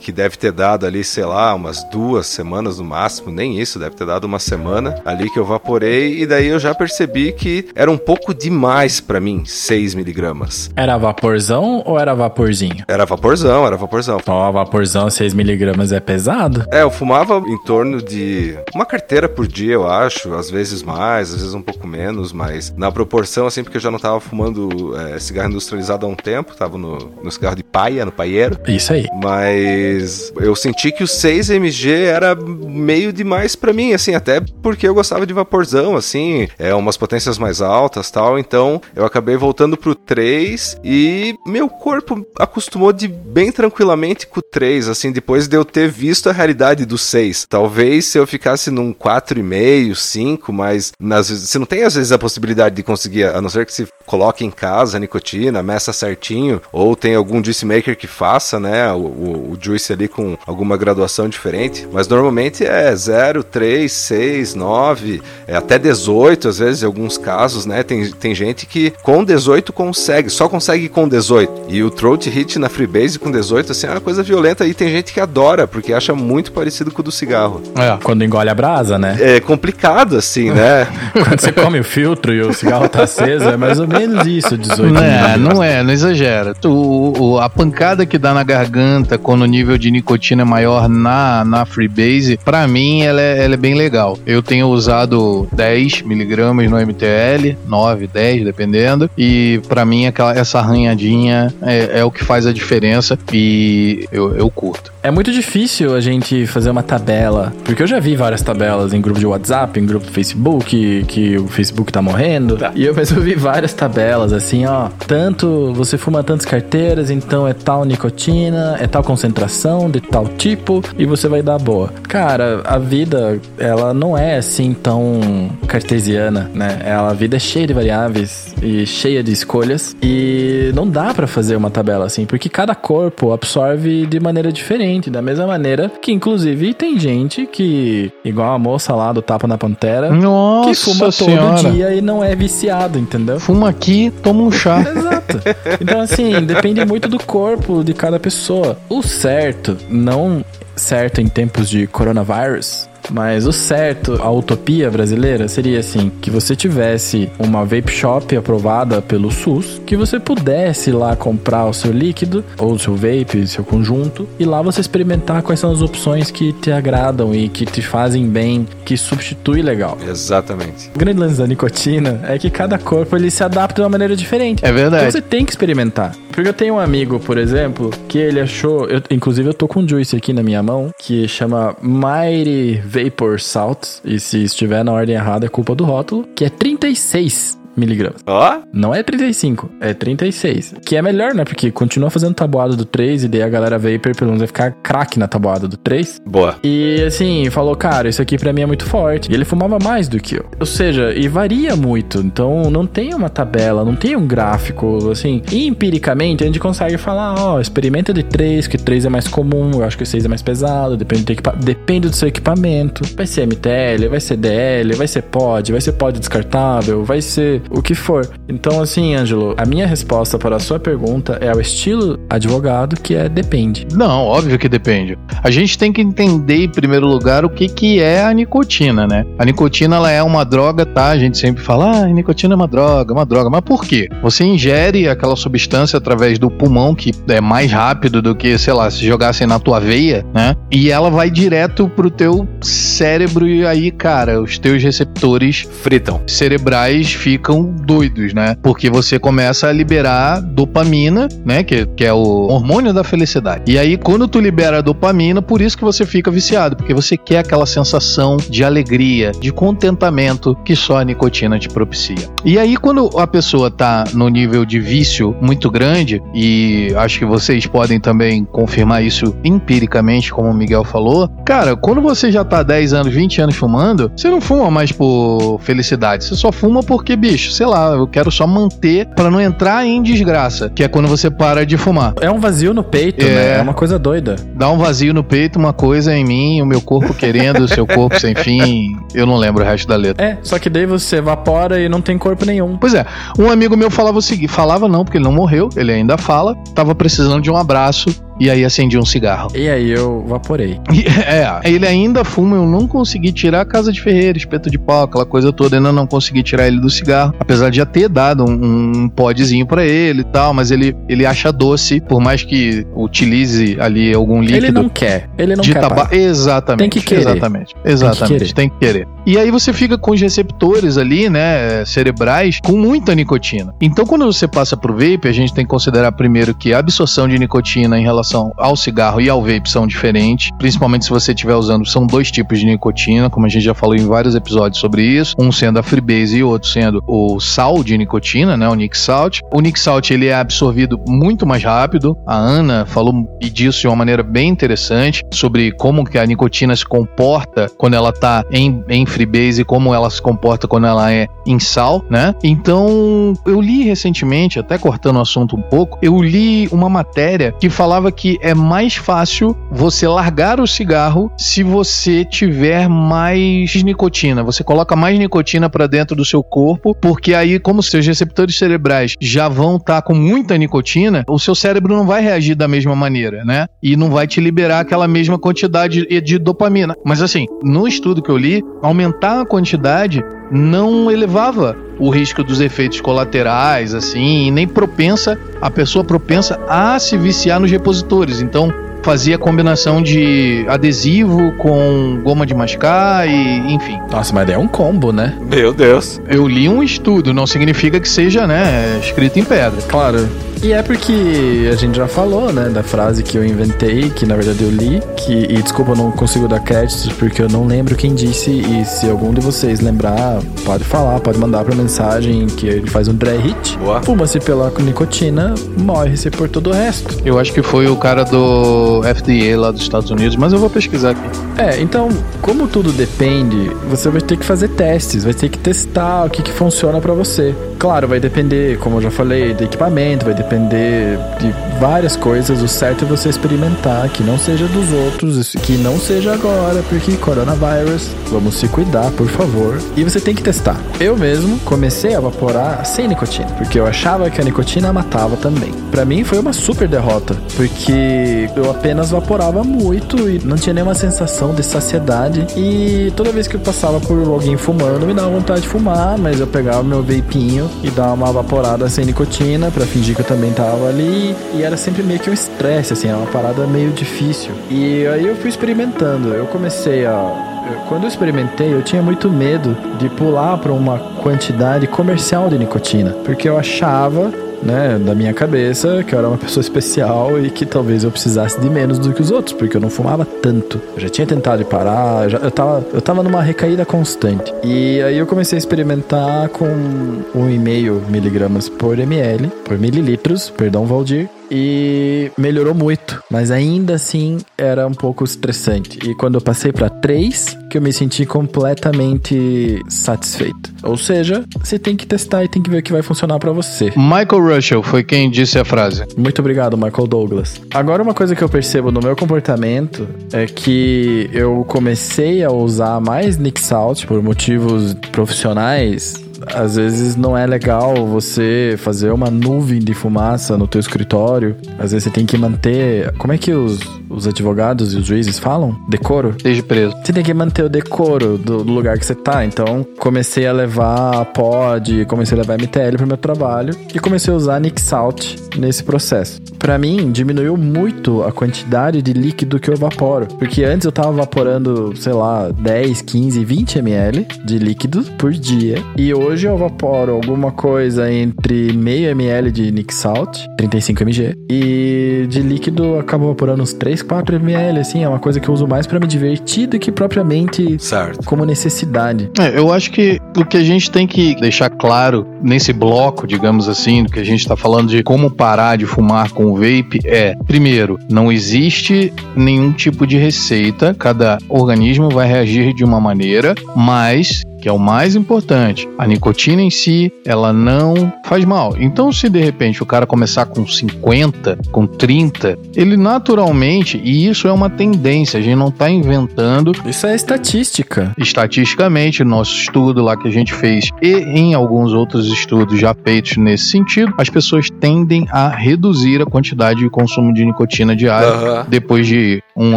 que deve ter dado ali, sei lá, umas duas semanas no máximo. Nem isso, deve ter dado uma semana ali que eu vaporei. E daí eu já percebi que era um pouco demais pra mim, seis miligramas. Era vaporzão ou era vaporzinho? Era vaporzão, era vaporzão. Então, vaporzão, seis miligramas é pesado? É, eu fumava em torno de uma carteira por dia, eu acho. Às vezes mais, às vezes um pouco menos, mas na proporção, assim, porque eu já não tava fumando é, cigarro industrializado há um tempo, tava no, no cigarro de paia, no paieiro. Isso aí. Mas eu senti que o seis miligramas era meio demais pra mim, assim, até porque eu gostava de vaporzão, assim, é, umas potências mais altas, tal, então eu acabei voltando pro três e meu corpo acostumou de bem tranquilamente com o três, assim, depois de eu ter visto a realidade do seis. Talvez se eu ficasse num quatro vírgula cinco, cinco, mas nas, você não tem às vezes a possibilidade de conseguir, a não ser que se coloque em casa a nicotina, meça certinho, ou tem algum juice maker que faça, né, o, o, o juice ali com alguma graduação diferente, mas normalmente é zero, três, seis, nove, é até dezoito, às vezes, em alguns casos, né? Tem, tem gente que com dezoito consegue, só consegue com dezoito. E o throat hit na freebase com dezoito, assim, é uma coisa violenta. E tem gente que adora, porque acha muito parecido com o do cigarro. É, quando engole a brasa, né? É complicado, assim, né? Quando você come o filtro e o cigarro tá aceso, é mais ou menos isso, dezoito. Não é, não é, não exagera. O, o, a pancada que dá na garganta quando o nível de nicotina é maior na, na freebase, pra mim, ela é, ela é bem legal. Eu tenho usado dez miligramas no M T L, nove, dez, dependendo, e pra mim aquela, essa arranhadinha é, é o que faz a diferença e eu, eu curto. É muito difícil a gente fazer uma tabela, porque eu já vi várias tabelas em grupo de WhatsApp, em grupo do Facebook, que, que o Facebook tá morrendo, tá. E eu resolvi várias tabelas, assim, ó, tanto, você fuma tantas carteiras, então é tal nicotina, é tal concentração, de tal tipo, e você vai dar boa. Cara, a vida, ela não é assim tão cartesiana, né? Ela, a vida é cheia de variáveis e cheia de escolhas, e não dá pra fazer uma tabela assim, porque cada corpo absorve de maneira diferente. Da mesma maneira que, inclusive, tem gente que, igual a moça lá do Tapa na Pantera, Nossa que fuma senhora. Todo dia e não é viciado, entendeu? Fuma aqui, toma um chá. Exato. Então, assim, depende muito do corpo de cada pessoa. O certo, não certo em tempos de coronavírus, mas o certo, a utopia brasileira seria assim, que você tivesse uma vape shop aprovada pelo SUS, que você pudesse lá comprar o seu líquido, ou o seu vape, seu conjunto, e lá você experimentar quais são as opções que te agradam e que te fazem bem, que substitui legal. Exatamente. O grande lance da nicotina é que cada corpo ele se adapta de uma maneira diferente. É verdade. Então você tem que experimentar. Porque eu tenho um amigo, por exemplo, que ele achou, eu, inclusive eu tô com um juice aqui na minha mão, que chama Mighty Vapor Salt, e se estiver na ordem errada é culpa do rótulo, que é trinta e seis miligramas. Ó? Oh? Não é trinta e cinco, é trinta e seis. Que é melhor, né? Porque continua fazendo tabuada do três e daí a galera vapor, pelo menos, vai ficar craque na tabuada do três. Boa. E, assim, falou, cara, isso aqui pra mim é muito forte. E ele fumava mais do que eu. Ou seja, e varia muito. Então, não tem uma tabela, não tem um gráfico, assim. E, empiricamente, a gente consegue falar, ó, oh, experimenta de três, que três é mais comum, eu acho que o seis é mais pesado, depende do, equipa- depende do seu equipamento. Vai ser M T L, vai ser D L, vai ser pod, vai ser pod descartável, vai ser... o que for. Então, assim, Ângelo, a minha resposta para a sua pergunta é o estilo advogado, que é depende. Não, óbvio que depende. A gente tem que entender, em primeiro lugar, o que, que é a nicotina, né? A nicotina, ela é uma droga, tá? A gente sempre fala, ah, a nicotina é uma droga, uma droga. Mas por quê? Você ingere aquela substância através do pulmão, que é mais rápido do que, sei lá, se jogassem na tua veia, né? E ela vai direto pro teu cérebro e aí, cara, os teus receptores fritam. Cerebrais ficam são doidos, né? Porque você começa a liberar dopamina, né? Que, que é o hormônio da felicidade. E aí, quando tu libera a dopamina, por isso que você fica viciado, porque você quer aquela sensação de alegria, de contentamento que só a nicotina te propicia. E aí, quando a pessoa tá no nível de vício muito grande, e acho que vocês podem também confirmar isso empiricamente, como o Miguel falou, cara, quando você já tá dez anos, vinte anos fumando, você não fuma mais por felicidade, você só fuma porque, bicho, sei lá, eu quero só manter pra não entrar em desgraça, que é quando você para de fumar. É um vazio no peito, é, né? É uma coisa doida. Dá um vazio no peito, uma coisa em mim, o meu corpo querendo, o seu corpo sem fim, eu não lembro o resto da letra. É, só que daí você evapora e não tem corpo nenhum. Pois é, um amigo meu falava o seguinte, falava não, porque ele não morreu, ele ainda fala, tava precisando de um abraço, e aí acendi um cigarro. E aí eu vaporei. E, é, ele ainda fuma, eu não consegui tirar a casa de ferreiro, espeto de pau, aquela coisa toda, ainda não consegui tirar ele do cigarro, apesar de já ter dado um, um podzinho pra ele e tal, mas ele, ele acha doce, por mais que utilize ali algum líquido. Ele não quer, ele não de quer. Taba- exatamente. Tem que querer. Exatamente, exatamente, tem que, tem que querer. E aí você fica com os receptores ali, né, cerebrais, com muita nicotina. Então quando você passa pro vape, a gente tem que considerar primeiro que a absorção de nicotina em relação ao cigarro e ao vape são diferentes, principalmente se você estiver usando, são dois tipos de nicotina, como a gente já falou em vários episódios sobre isso, um sendo a freebase e outro sendo o sal de nicotina, né, o Nick Salt. O Nick Salt, ele é absorvido muito mais rápido, a Ana falou disso de uma maneira bem interessante, sobre como que a nicotina se comporta quando ela tá em, em freebase e como ela se comporta quando ela é em sal, né, então eu li recentemente, até cortando o assunto um pouco, eu li uma matéria que falava que que é mais fácil você largar o cigarro se você tiver mais nicotina. Você coloca mais nicotina para dentro do seu corpo, porque aí, como seus receptores cerebrais já vão estar tá com muita nicotina, o seu cérebro não vai reagir da mesma maneira, né? E não vai te liberar aquela mesma quantidade de dopamina. Mas assim, no estudo que eu li, aumentar a quantidade não elevava o risco dos efeitos colaterais, assim, e nem propensa, a pessoa propensa a se viciar nos repositores. Então, fazia combinação de adesivo com goma de mascar e, enfim. Nossa, mas é um combo, né? Meu Deus. Eu li um estudo, não significa que seja, né, escrito em pedra. Claro. E é porque a gente já falou, né, da frase que eu inventei, que na verdade eu li, que, e desculpa, eu não consigo dar créditos porque eu não lembro quem disse, e se algum de vocês lembrar, pode falar, pode mandar pra mensagem, que ele faz um dry hit. Boa. Fuma-se pela nicotina, morre-se por todo o resto. Eu acho que foi o cara do F D A lá dos Estados Unidos, mas eu vou pesquisar aqui. É, então, como tudo depende, você vai ter que fazer testes, vai ter que testar o que, que funciona pra você. Claro, vai depender, como eu já falei, do equipamento, vai depender depender de várias coisas. O certo é você experimentar, que não seja dos outros, que não seja agora, porque coronavírus, vamos se cuidar, por favor. E você tem que testar. Eu mesmo comecei a vaporar sem nicotina, porque eu achava que a nicotina matava também. Pra mim foi uma super derrota, porque eu apenas vaporava muito e não tinha nenhuma sensação de saciedade, e toda vez que eu passava por alguém fumando, me dava vontade de fumar, mas eu pegava meu vapinho e dava uma vaporada sem nicotina pra fingir que eu também também tava ali, e era sempre meio que um estresse, assim, era uma parada meio difícil. E aí eu fui experimentando, eu comecei a... Quando eu experimentei, eu tinha muito medo de pular para uma quantidade comercial de nicotina, porque eu achava, né, da minha cabeça, que eu era uma pessoa especial e que talvez eu precisasse de menos do que os outros, porque eu não fumava tanto. Eu já tinha tentado parar, eu, já, eu, tava, eu tava numa recaída constante. E aí eu comecei a experimentar com um vírgula cinco miligramas por ml, por mililitros, perdão, Valdir. E melhorou muito, mas ainda assim era um pouco estressante. E quando eu passei para três, que eu me senti completamente satisfeito. Ou seja, você tem que testar e tem que ver o que vai funcionar para você. Michael Russell foi quem disse a frase. Muito obrigado, Michael Douglas. Agora, uma coisa que eu percebo no meu comportamento é que eu comecei a usar mais Nick Salt por motivos profissionais. Às vezes não é legal você fazer uma nuvem de fumaça no teu escritório. Às vezes você tem que manter... Como é que os, os advogados e os juízes falam? Decoro? Seja preso. Você tem que manter o decoro do lugar que você tá. Então, comecei a levar pod, comecei a levar M T L pro meu trabalho e comecei a usar Nick Salt nesse processo. Pra mim, diminuiu muito a quantidade de líquido que eu evaporo, porque antes eu tava evaporando, sei lá, dez, quinze, vinte mililitros de líquido por dia, e hoje eu evaporo alguma coisa entre meio ml de Nick Salt, trinta e cinco mililitros, e de líquido eu acabo evaporando uns três, quatro mililitros, assim, é uma coisa que eu uso mais pra me divertir do que propriamente certo. Como necessidade. É, eu acho que o que a gente tem que deixar claro nesse bloco, digamos assim, do que a gente tá falando de como parar de fumar com o vape é, primeiro, não existe nenhum tipo de receita, cada organismo vai reagir de uma maneira, mas... que é o mais importante, a nicotina em si, ela não faz mal. Então, se de repente o cara começar com cinquenta, com trinta, ele naturalmente, e isso é uma tendência, a gente não está inventando. Isso é estatística. Estatisticamente, nosso estudo lá que a gente fez e em alguns outros estudos já feitos nesse sentido, as pessoas tendem a reduzir a quantidade de consumo de nicotina diária, uhum. depois de um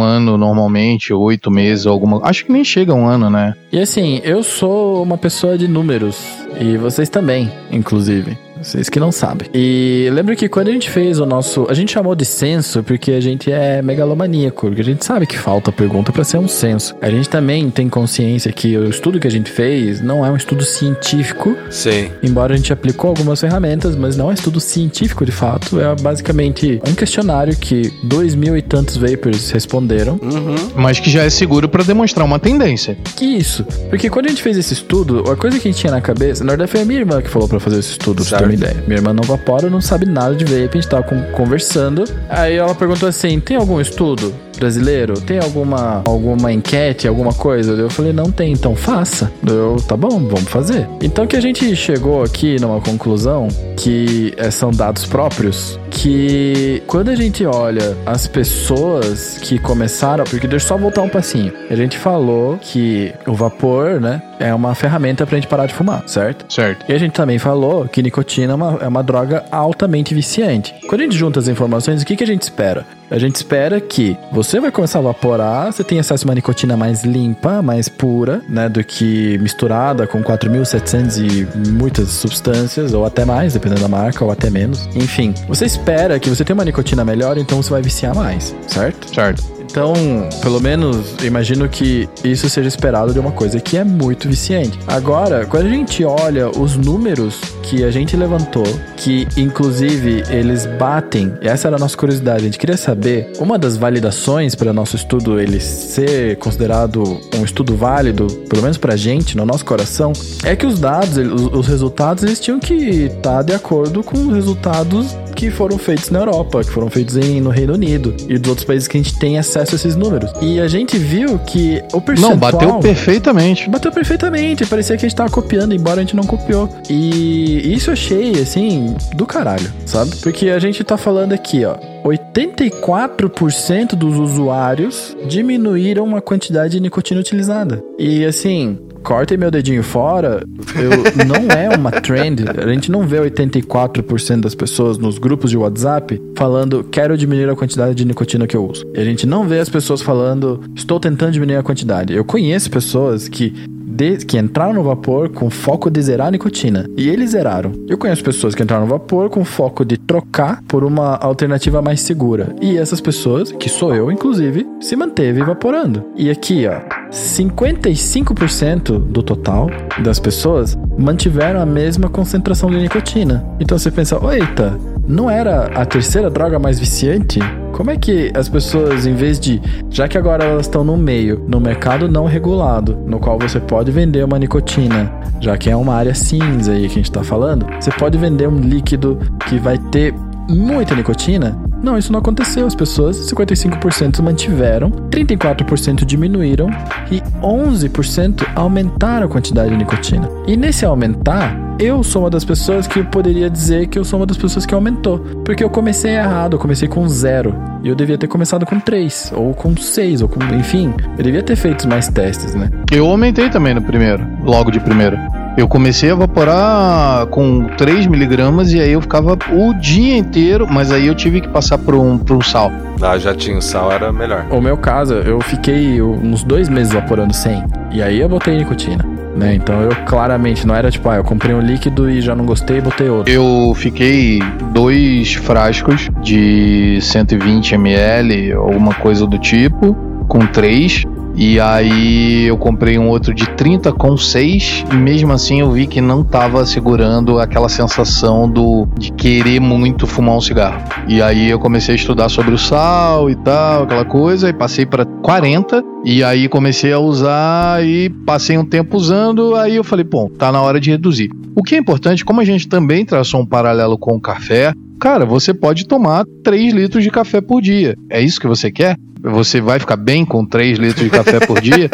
ano, normalmente, oito meses, alguma... acho que nem chega a um ano, né? E assim, eu sou uma pessoa de números, e vocês também, inclusive. Vocês que não sabem. E lembro que quando a gente fez o nosso... A gente chamou de censo porque a gente é megalomaníaco. Porque a gente sabe que falta pergunta pra ser um censo. A gente também tem consciência que o estudo que a gente fez não é um estudo científico. Sim. Embora a gente aplicou algumas ferramentas, mas não é estudo científico de fato. É basicamente um questionário que dois mil e tantos vapers responderam. Uhum. Mas que já é seguro pra demonstrar uma tendência. Que isso. Porque quando a gente fez esse estudo, a coisa que a gente tinha na cabeça... Na verdade foi a minha irmã que falou pra fazer esse estudo. Certo. Ideia. Minha irmã não vapora, não sabe nada de vape, a gente tava conversando. Aí ela perguntou assim, tem algum estudo brasileiro? Tem alguma, alguma enquete, alguma coisa? Eu falei, não tem, então faça. Eu, tá bom, vamos fazer. Então que a gente chegou aqui numa conclusão que é, são dados próprios, que quando a gente olha as pessoas que começaram, porque deixa eu só voltar um passinho. A gente falou que o vapor, né, é uma ferramenta pra gente parar de fumar, certo? Certo. E a gente também falou que nicotina é uma, é uma droga altamente viciante. Quando a gente junta as informações, o que, que a gente espera? A gente espera que você vai começar a vaporar, você tem acesso a uma nicotina mais limpa, mais pura, né, do que misturada com quatro mil e setecentas e muitas substâncias, ou até mais, dependendo da marca, ou até menos. Enfim, você espera que você tenha uma nicotina melhor, então você vai viciar mais, certo? Certo. Então, pelo menos, imagino que isso seja esperado de uma coisa que é muito viciante. Agora, quando a gente olha os números que a gente levantou, que inclusive eles batem, essa era a nossa curiosidade, a gente queria saber, uma das validações para nosso estudo ele ser considerado um estudo válido, pelo menos pra gente, no nosso coração, é que os dados, os resultados, eles tinham que estar de acordo com os resultados que foram feitos na Europa, que foram feitos em, no Reino Unido e dos outros países que a gente tem acesso a esses números. E a gente viu que o percentual... Não, bateu perfeitamente. Bateu perfeitamente. Parecia que a gente tava copiando, embora a gente não copiou. E isso eu achei, assim, do caralho, sabe? Porque a gente tá falando aqui, ó, oitenta e quatro por cento dos usuários diminuíram a quantidade de nicotina utilizada. E, assim... cortem meu dedinho fora, eu, não é uma trend, a gente não vê oitenta e quatro por cento das pessoas nos grupos de WhatsApp falando, quero diminuir a quantidade de nicotina que eu uso. E a gente não vê as pessoas falando, estou tentando diminuir a quantidade. Eu conheço pessoas que, de, que entraram no vapor com foco de zerar a nicotina, e eles zeraram. Eu conheço pessoas que entraram no vapor com foco de trocar por uma alternativa mais segura. E essas pessoas, que sou eu inclusive, se manteve evaporando. E aqui, ó, cinquenta e cinco por cento do total das pessoas mantiveram a mesma concentração de nicotina. Então você pensa, eita, não era a terceira droga mais viciante? Como é que as pessoas, em vez de... já que agora elas estão no meio, no mercado não regulado, no qual você pode vender uma nicotina, já que é uma área cinza aí que a gente tá falando, você pode vender um líquido que vai ter muita nicotina? Não, isso não aconteceu. As pessoas, cinquenta e cinco por cento mantiveram, trinta e quatro por cento diminuíram e onze por cento aumentaram a quantidade de nicotina. E nesse aumentar, eu sou uma das pessoas que eu poderia dizer que eu sou uma das pessoas que aumentou. Porque eu comecei errado, eu comecei com zero. E eu devia ter começado com três, ou com seis, ou com... enfim, eu devia ter feito mais testes, né? Eu aumentei também no primeiro, logo de primeiro. Eu comecei a evaporar com três miligramas e aí eu ficava o dia inteiro, mas aí eu tive que passar por um, por um sal. Ah, já tinha o sal, era melhor. O meu caso, eu fiquei uns dois meses evaporando sem, e aí eu botei nicotina. né? Então eu claramente não era tipo, ah, eu comprei um líquido e já não gostei e botei outro. Eu fiquei dois frascos de cento e vinte mililitros, alguma coisa do tipo, com três. E aí eu comprei um outro de trinta com seis, e mesmo assim eu vi que não tava segurando aquela sensação do, de querer muito fumar um cigarro. E aí eu comecei a estudar sobre o sal e tal, aquela coisa, e passei para quarenta, e aí comecei a usar e passei um tempo usando, aí eu falei, bom, tá na hora de reduzir. O que é importante, como a gente também traçou um paralelo com o café, cara, você pode tomar três litros de café por dia. É isso que você quer? Você vai ficar bem com três litros de café por dia?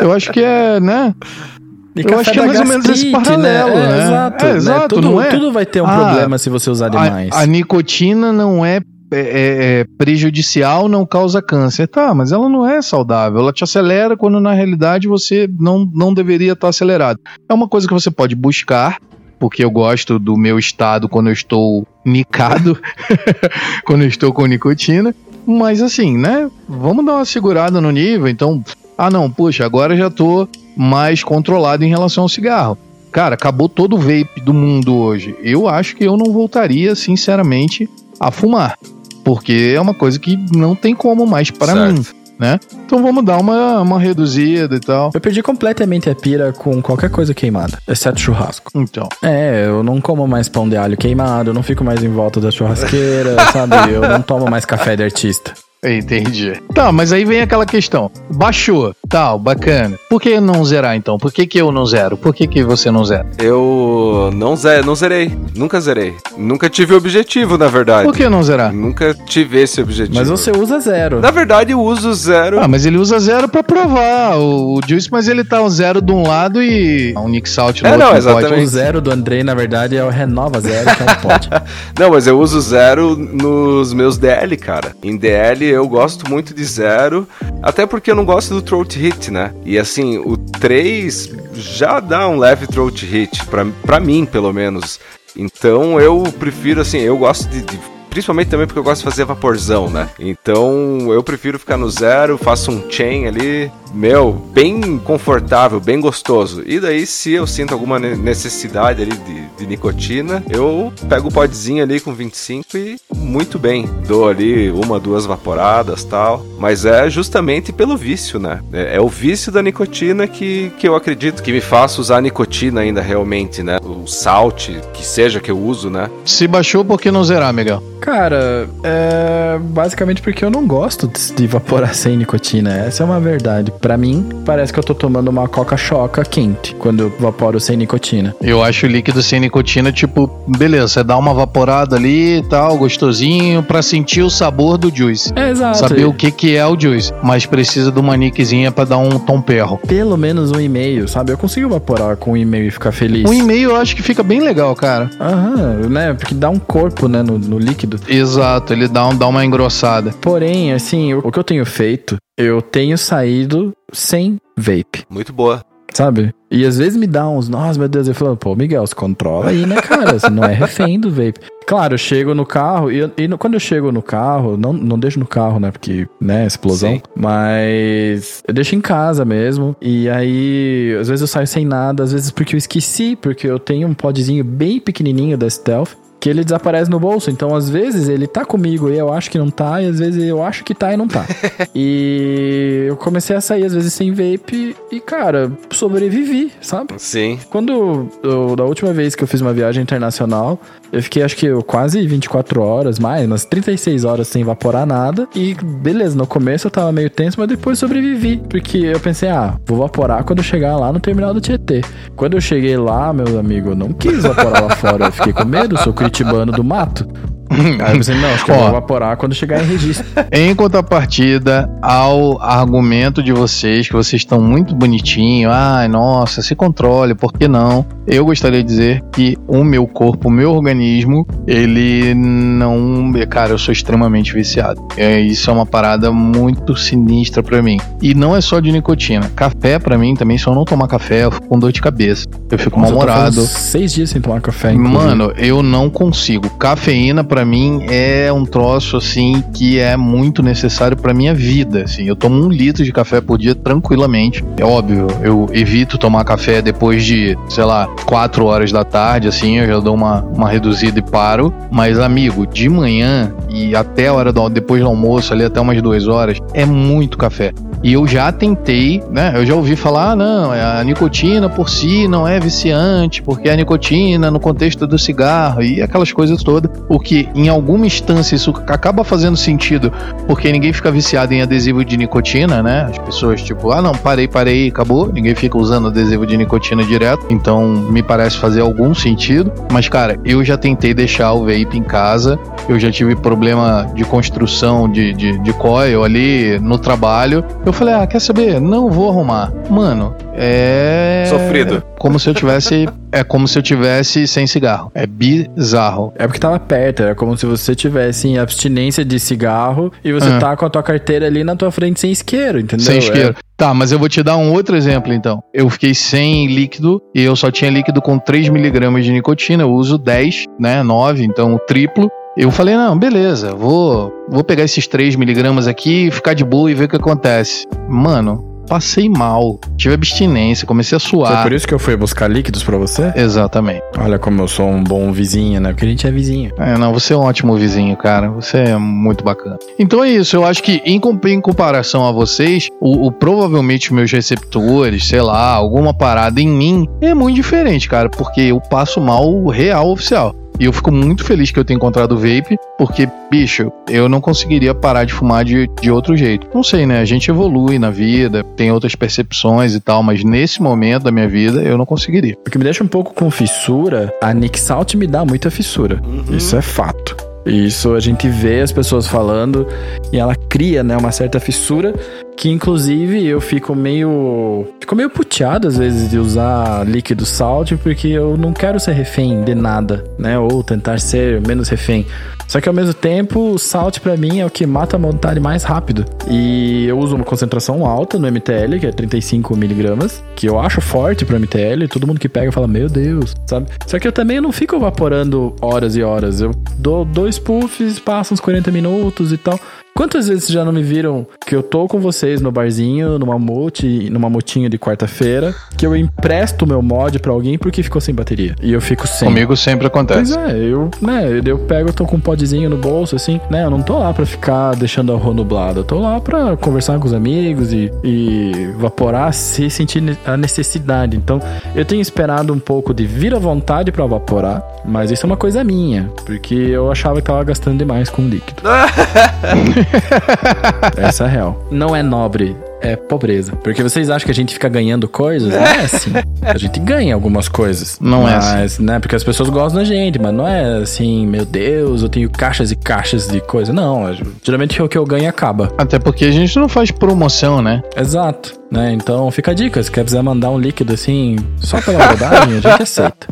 Eu acho que é, né? E eu acho que é mais ou menos esse paralelo, né? É, né? É, exato, é, exato né? Tudo, não é? Tudo vai ter um ah, problema se você usar demais. A, a nicotina não é, é, é prejudicial, não causa câncer. Tá, mas ela não é saudável. Ela te acelera quando, na realidade, você não, não deveria estar acelerado. É uma coisa que você pode buscar, porque eu gosto do meu estado quando eu estou nicado, quando eu estou com nicotina. Mas assim, né, vamos dar uma segurada no nível, então, ah não, puxa, agora já tô mais controlado em relação ao cigarro. Cara, acabou todo o vape do mundo hoje. Eu acho que eu não voltaria, sinceramente, a fumar, porque é uma coisa que não tem como mais para certo. Mim, né? Então vamos dar uma, uma reduzida e tal. Eu perdi completamente a pira com qualquer coisa queimada, exceto churrasco. Então. É, eu não como mais pão de alho queimado, eu não fico mais em volta da churrasqueira, sabe? Eu não tomo mais café de artista. Entendi. Tá, mas aí vem aquela questão. Baixou, tal, bacana. Por que não zerar então? Por que que eu não zero? Por que que você não zera? Eu não zero, não zerei. Nunca zerei. Nunca tive objetivo, na verdade. Por que não zerar? Nunca tive esse objetivo. Mas você usa zero. Na verdade, eu uso zero. Ah, mas ele usa zero pra provar o, o Juice, mas ele tá um zero de um lado e um Nick Salt no é, outro. Não, exatamente. Pode. O zero do Andrei, na verdade, é o Renova Zero, que é um pote. Não, mas eu uso zero nos meus D L, cara. Em D L, eu gosto muito de zero, até porque eu não gosto do throat hit, né? E assim, o três já dá um leve throat hit, pra, pra mim, pelo menos. Então eu prefiro, assim, eu gosto de, de... Principalmente também porque eu gosto de fazer vaporzão, né? Então eu prefiro ficar no zero, faço um chain ali, meu, bem confortável, bem gostoso. E daí se eu sinto alguma necessidade ali de, de nicotina, eu pego o podzinho ali com vinte e cinco e muito bem. Dou ali uma, duas vaporadas e tal. Mas é justamente pelo vício, né? É, é o vício da nicotina que, que eu acredito que me faça usar nicotina ainda realmente, né? O salt, que seja que eu uso, né? Se baixou, por que não zerar, Miguel? Cara, é basicamente porque eu não gosto de evaporar sem nicotina, essa é uma verdade. Pra mim, parece que eu tô tomando uma coca-choca quente, quando eu evaporo sem nicotina. Eu acho o líquido sem nicotina, tipo, beleza, você dá uma vaporada ali e tal, gostosinho, pra sentir o sabor do juice. É, exato. Saber o que que é o juice, mas precisa de uma niquezinha pra dar um tom perro. Pelo menos um e-mail, sabe? Eu consigo evaporar com um e-mail e ficar feliz. Um e-mail eu acho que fica bem legal, cara. Aham, né? Porque dá um corpo, né, no, no líquido. Exato, ele dá, um, dá uma engrossada. Porém, assim, o que eu tenho feito, eu tenho saído sem vape. Muito boa. Sabe? E às vezes me dá uns, nossa, meu Deus, eu falo, pô, Miguel, se controla aí, né, cara? Você não é refém do vape. Claro, eu chego no carro, e, eu, e no, quando eu chego no carro, não, não deixo no carro, né, porque, né, explosão. Sim. Mas eu deixo em casa mesmo, e aí, às vezes eu saio sem nada, às vezes porque eu esqueci, porque eu tenho um podzinho bem pequenininho da Stealth, que ele desaparece no bolso, então às vezes ele tá comigo e eu acho que não tá, e às vezes eu acho que tá e não tá. E eu comecei a sair às vezes sem vape e, cara, sobrevivi, sabe? Sim. Quando, eu, da última vez que eu fiz uma viagem internacional, eu fiquei, acho que eu, quase vinte e quatro horas, mais, umas trinta e seis horas sem evaporar nada, e beleza, no começo eu tava meio tenso, mas depois sobrevivi, porque eu pensei, ah, vou vaporar quando eu chegar lá no terminal do Tietê. Quando eu cheguei lá, meu amigo, eu não quis vaporar lá fora, eu fiquei com medo, sou tibano do mato. Aí eu pensei, não, acho que eu vou evaporar quando chegar em registro. Em contrapartida ao argumento de vocês, que vocês estão muito bonitinhos, ai, nossa, se controle, por que não? Eu gostaria de dizer que o meu corpo, o meu organismo, ele não... Cara, eu sou extremamente viciado. É, isso é uma parada muito sinistra pra mim. E não é só de nicotina. Café, pra mim, também, se eu não tomar café, eu fico com dor de cabeça. Eu fico mal-humorado. Eu tô seis dias sem tomar café, inclusive. Mano, eu não consigo. Cafeína, pra pra mim é um troço assim que é muito necessário pra minha vida, assim. Eu tomo um litro de café por dia tranquilamente. É óbvio, eu evito tomar café depois de, sei lá, quatro horas da tarde, assim, eu já dou uma, uma reduzida e paro. Mas, amigo, de manhã e até a hora do, depois do almoço, ali até umas duas horas, é muito café. E eu já tentei, né? Eu já ouvi falar, ah, não, a nicotina por si não é viciante, porque a nicotina no contexto do cigarro e aquelas coisas todas, porque em alguma instância isso acaba fazendo sentido, porque ninguém fica viciado em adesivo de nicotina, né? As pessoas, tipo, ah, não, parei, parei, acabou. Ninguém fica usando adesivo de nicotina direto, então me parece fazer algum sentido. Mas, cara, eu já tentei deixar o vape em casa, eu já tive problema de construção de, de, de coil ali no trabalho. Eu falei, ah, quer saber? Não vou arrumar. Mano, é... sofrido. Como se eu tivesse... é como se eu tivesse sem cigarro. É bizarro. É porque tava perto. É como se você tivesse em abstinência de cigarro e você é. tá com a tua carteira ali na tua frente sem isqueiro, entendeu? Sem isqueiro. É. Tá, mas eu vou te dar um outro exemplo, então. Eu fiquei sem líquido e eu só tinha líquido com três miligramas de nicotina. Eu uso dez, né? nove, então o triplo. Eu falei, não, beleza, vou, vou pegar esses três miligramas aqui e ficar de boa e ver o que acontece. Mano, passei mal, tive abstinência, comecei a suar. Foi por isso que eu fui buscar líquidos pra você? Exatamente. Olha como eu sou um bom vizinho, né? Porque a gente é vizinho. É, não, você é um ótimo vizinho, cara. Você é muito bacana. Então é isso, eu acho que em, em comparação a vocês, o, o provavelmente meus receptores, sei lá, alguma parada em mim é muito diferente, cara, porque eu passo mal real oficial. E eu fico muito feliz que eu tenha encontrado o vape, porque, bicho, eu não conseguiria parar de fumar de, de outro jeito. Não sei, né? A gente evolui na vida, tem outras percepções e tal, mas nesse momento da minha vida, eu não conseguiria. O que me deixa um pouco com fissura, a Nixalt me dá muita fissura. Uhum. Isso é fato. Isso a gente vê as pessoas falando e ela cria, né, uma certa fissura que, inclusive, eu fico meio... Fico meio puteado, às vezes, de usar líquido salt, porque eu não quero ser refém de nada, né? Ou tentar ser menos refém. Só que, ao mesmo tempo, o salt, pra mim, é o que mata a vontade mais rápido. E eu uso uma concentração alta no M T L, que é trinta e cinco miligramas, que eu acho forte pro M T L, e todo mundo que pega fala, meu Deus, sabe? Só que eu também não fico evaporando horas e horas. Eu dou dois puffs, passo uns quarenta minutos e tal... Quantas vezes vocês já não me viram que eu tô com vocês no barzinho, numa mote, numa motinha de quarta-feira, que eu empresto meu mod pra alguém porque ficou sem bateria? E eu fico sem. Comigo sempre acontece. Pois é, eu, né, eu pego, eu tô com um podzinho no bolso, assim, né, eu não tô lá pra ficar deixando a rua nublada, eu tô lá pra conversar com os amigos e, e vaporar se sentir a necessidade. Então, eu tenho esperado um pouco de vir à vontade pra vaporar, mas isso é uma coisa minha, porque eu achava que tava gastando demais com líquido. Essa é real. Não é nobre, é pobreza. Porque vocês acham que a gente fica ganhando coisas? Não é assim. A gente ganha algumas coisas. Não mas, é assim. Né, porque as pessoas gostam da gente, mas não é assim, meu Deus, eu tenho caixas e caixas de coisa. Não, geralmente o que eu ganho acaba. Até porque a gente não faz promoção, né? Exato. Né? Então fica a dica, se quer quiser mandar um líquido assim, só pela verdade, a gente aceita.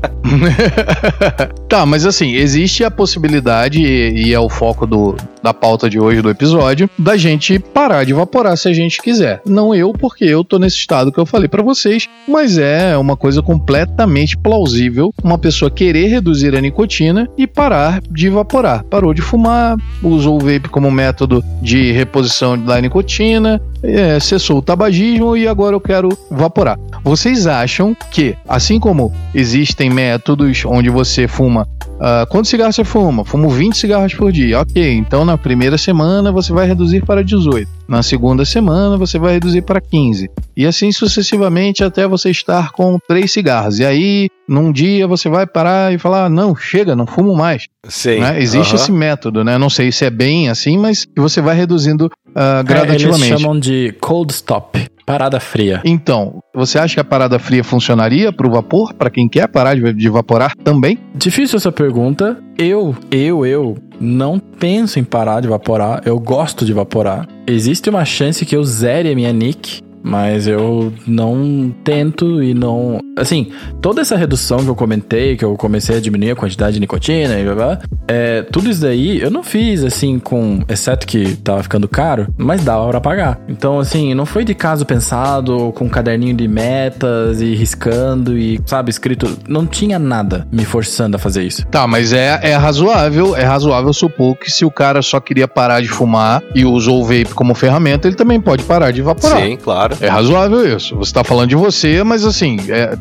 Tá, mas assim, existe a possibilidade, e, e é o foco do, da pauta de hoje do episódio, da gente parar de vaporar se a gente quiser. Não eu, porque eu tô nesse estado que eu falei pra vocês, mas é uma coisa completamente plausível uma pessoa querer reduzir a nicotina e parar de vaporar. Parou de fumar, usou o vape como método de reposição da nicotina, é, cessou o tabagismo e agora eu quero vaporar. Vocês acham que, assim como existem métodos onde você fuma, uh, quantos cigarros você fuma? Fumo vinte cigarros por dia. Ok, então na primeira semana você vai reduzir para dezoito. Na segunda semana você vai reduzir para quinze. E assim sucessivamente até você estar com três cigarros. E aí, num dia você vai parar e falar, não, chega, não fumo mais. Sim. Né? Existe uhum. esse método, né? Não sei se é bem assim, mas você vai reduzindo uh, gradativamente. É, eles chamam de cold stop. Parada fria. Então, você acha que a parada fria funcionaria pro vapor? Pra quem quer parar de, de vaporar também? Difícil essa pergunta. Eu, eu, eu não penso em parar de vaporar. Eu gosto de vaporar. Existe uma chance que eu zere a minha nick, Mas eu não tento e não... Assim, toda essa redução que eu comentei, que eu comecei a diminuir a quantidade de nicotina e blá blá, é, tudo isso daí eu não fiz, assim, com... Exceto que tava ficando caro, mas dava pra pagar. Então, assim, não foi de caso pensado, com um caderninho de metas e riscando e, sabe, escrito... Não tinha nada me forçando a fazer isso. Tá, mas é, é razoável, é razoável supor que se o cara só queria parar de fumar e usou o vape como ferramenta, ele também pode parar de evaporar. Sim, claro. É razoável isso. Você tá falando de você, mas assim, é...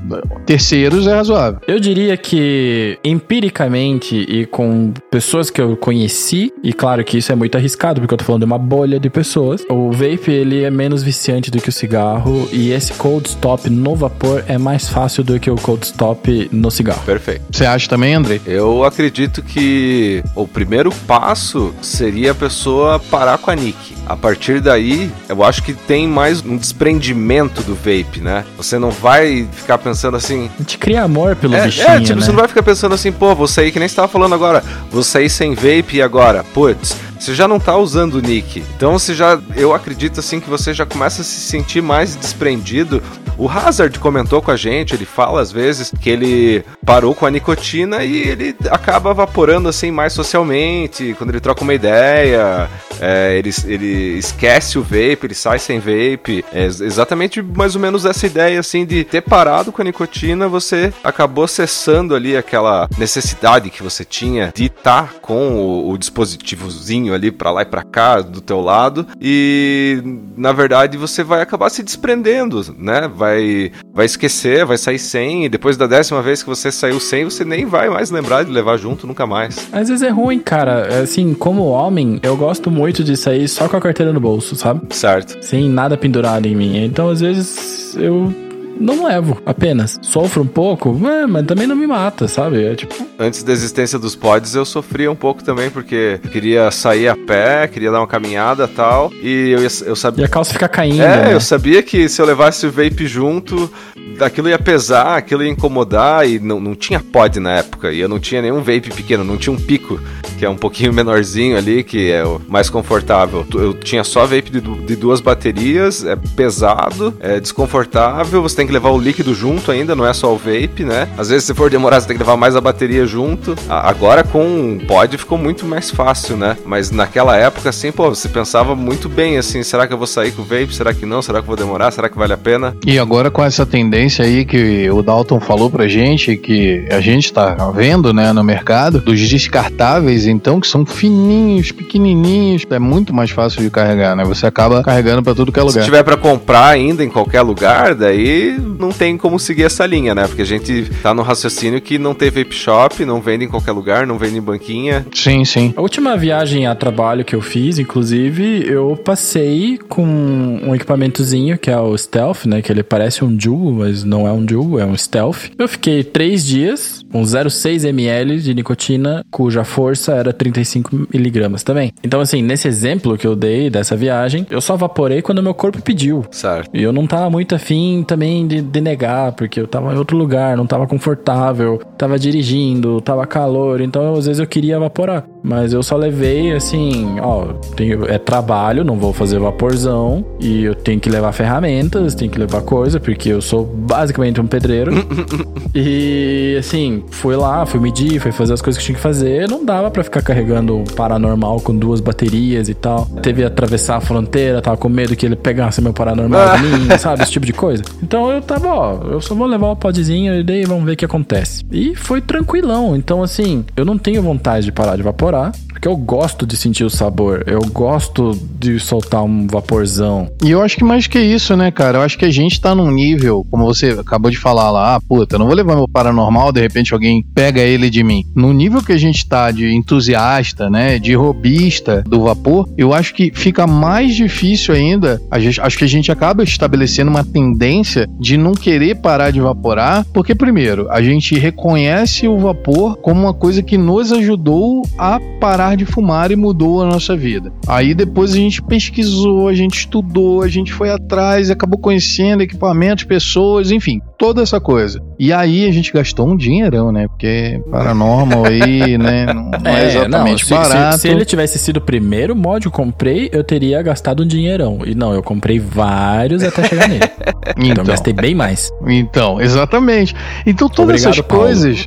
terceiros é razoável. Eu diria que empiricamente e com pessoas que eu conheci, e claro que isso é muito arriscado, porque eu tô falando de uma bolha de pessoas, o vape, ele é menos viciante do que o cigarro, e esse cold stop no vapor é mais fácil do que o cold stop no cigarro. Perfeito. Você acha também, Andrei? Eu acredito que o primeiro passo seria a pessoa parar com a Nick. A partir daí, eu acho que tem mais um desprendimento do vape, né? Você não vai ficar pensando assim... A gente cria amor pelo é, bichinho, É, tipo, né? Você não vai ficar pensando assim, pô, vou sair, que nem você tava falando agora, vou sair sem vape e agora, putz... Você já não tá usando o Nick. Então você já, eu acredito assim que você já começa a se sentir mais desprendido. O Hazard comentou com a gente, ele fala às vezes que ele parou com a nicotina e ele acaba evaporando assim mais socialmente, quando ele troca uma ideia, é, ele, ele esquece o vape, ele sai sem vape. É exatamente mais ou menos essa ideia assim de ter parado com a nicotina, você acabou cessando ali aquela necessidade que você tinha de estar com o, o dispositivozinho ali pra lá e pra cá, do teu lado, e na verdade você vai acabar se desprendendo, né? Vai, vai esquecer, vai sair sem, e depois da décima vez que você saiu sem, você nem vai mais lembrar de levar junto, nunca mais. Às vezes é ruim, cara. Assim, como homem, eu gosto muito de sair só com a carteira no bolso, sabe? Certo. Sem nada pendurado em mim. Então, às vezes, eu... não levo, apenas. Sofro um pouco, mas também não me mata, sabe? É tipo... Antes da existência dos pods, eu sofria um pouco também, porque queria sair a pé, queria dar uma caminhada e tal, e eu, eu sabia... E a calça fica caindo, É, né? eu sabia que se eu levasse o vape junto, aquilo ia pesar, aquilo ia incomodar, e não, não tinha pod na época, e eu não tinha nenhum vape pequeno, não tinha um pico, que é um pouquinho menorzinho ali, que é o mais confortável. Eu tinha só vape de, de duas baterias, é pesado, é desconfortável, você tem que levar o líquido junto ainda, não é só o vape, né? Às vezes, se for demorar, você tem que levar mais a bateria junto. Agora, com o pod, ficou muito mais fácil, né? Mas naquela época, assim, pô, você pensava muito bem, assim, será que eu vou sair com o vape? Será que não? Será que eu vou demorar? Será que vale a pena? E agora, com essa tendência aí que o Dalton falou pra gente, que a gente tá vendo, né, no mercado, dos descartáveis, então, que são fininhos, pequenininhos, é muito mais fácil de carregar, né? Você acaba carregando pra tudo que é lugar. Se tiver pra comprar ainda em qualquer lugar, daí... não tem como seguir essa linha, né? Porque a gente tá no raciocínio que não tem vape shop, não vende em qualquer lugar, não vende em banquinha. Sim, sim. A última viagem a trabalho que eu fiz, inclusive, eu passei com um equipamentozinho que é o Stealth, né? Que ele parece um Juul, mas não é um Juul, é um Stealth. Eu fiquei três dias com zero vírgula seis mililitros de nicotina, cuja força era trinta e cinco miligramas também. Então, assim, nesse exemplo que eu dei dessa viagem, eu só vaporei quando meu corpo pediu. Certo. E eu não tava muito afim também de denegar, porque eu tava em outro lugar, não tava confortável, tava dirigindo, tava calor, então às vezes eu queria evaporar, mas eu só levei assim, ó, tenho, é trabalho, não vou fazer vaporzão, e eu tenho que levar ferramentas, tenho que levar coisa, porque eu sou basicamente um pedreiro, e assim, fui lá, fui medir, fui fazer as coisas que tinha que fazer, não dava pra ficar carregando paranormal com duas baterias e tal, teve que atravessar a fronteira, tava com medo que ele pegasse meu paranormal de mim, sabe, esse tipo de coisa, então eu Eu tava, ó, eu só vou levar o podzinho e daí vamos ver o que acontece. E foi tranquilão. Então, assim, eu não tenho vontade de parar de evaporar, porque eu gosto de sentir o sabor. Eu gosto de soltar um vaporzão. E eu acho que mais que isso, né, cara? Eu acho que a gente tá num nível, como você acabou de falar lá, ah, puta, eu não vou levar meu paranormal, de repente alguém pega ele de mim. No nível que a gente tá de entusiasta, né, de robista do vapor, eu acho que fica mais difícil ainda. A gente, acho que a gente acaba estabelecendo uma tendência de não querer parar de evaporar, porque primeiro, a gente reconhece o vapor como uma coisa que nos ajudou a parar deixar de fumar e mudou a nossa vida. Aí depois a gente pesquisou, a gente estudou, a gente foi atrás, acabou conhecendo equipamentos, pessoas, enfim, toda essa coisa. E aí a gente gastou um dinheirão, né? Porque Paranormal aí, né? Não, não é, é exatamente não, se, barato. Se, se ele tivesse sido o primeiro mod que eu comprei, eu teria gastado um dinheirão. E não, eu comprei vários até chegar nele. Então, então eu gastei bem mais. Então, exatamente. Então todas Obrigado, essas Paulo. coisas...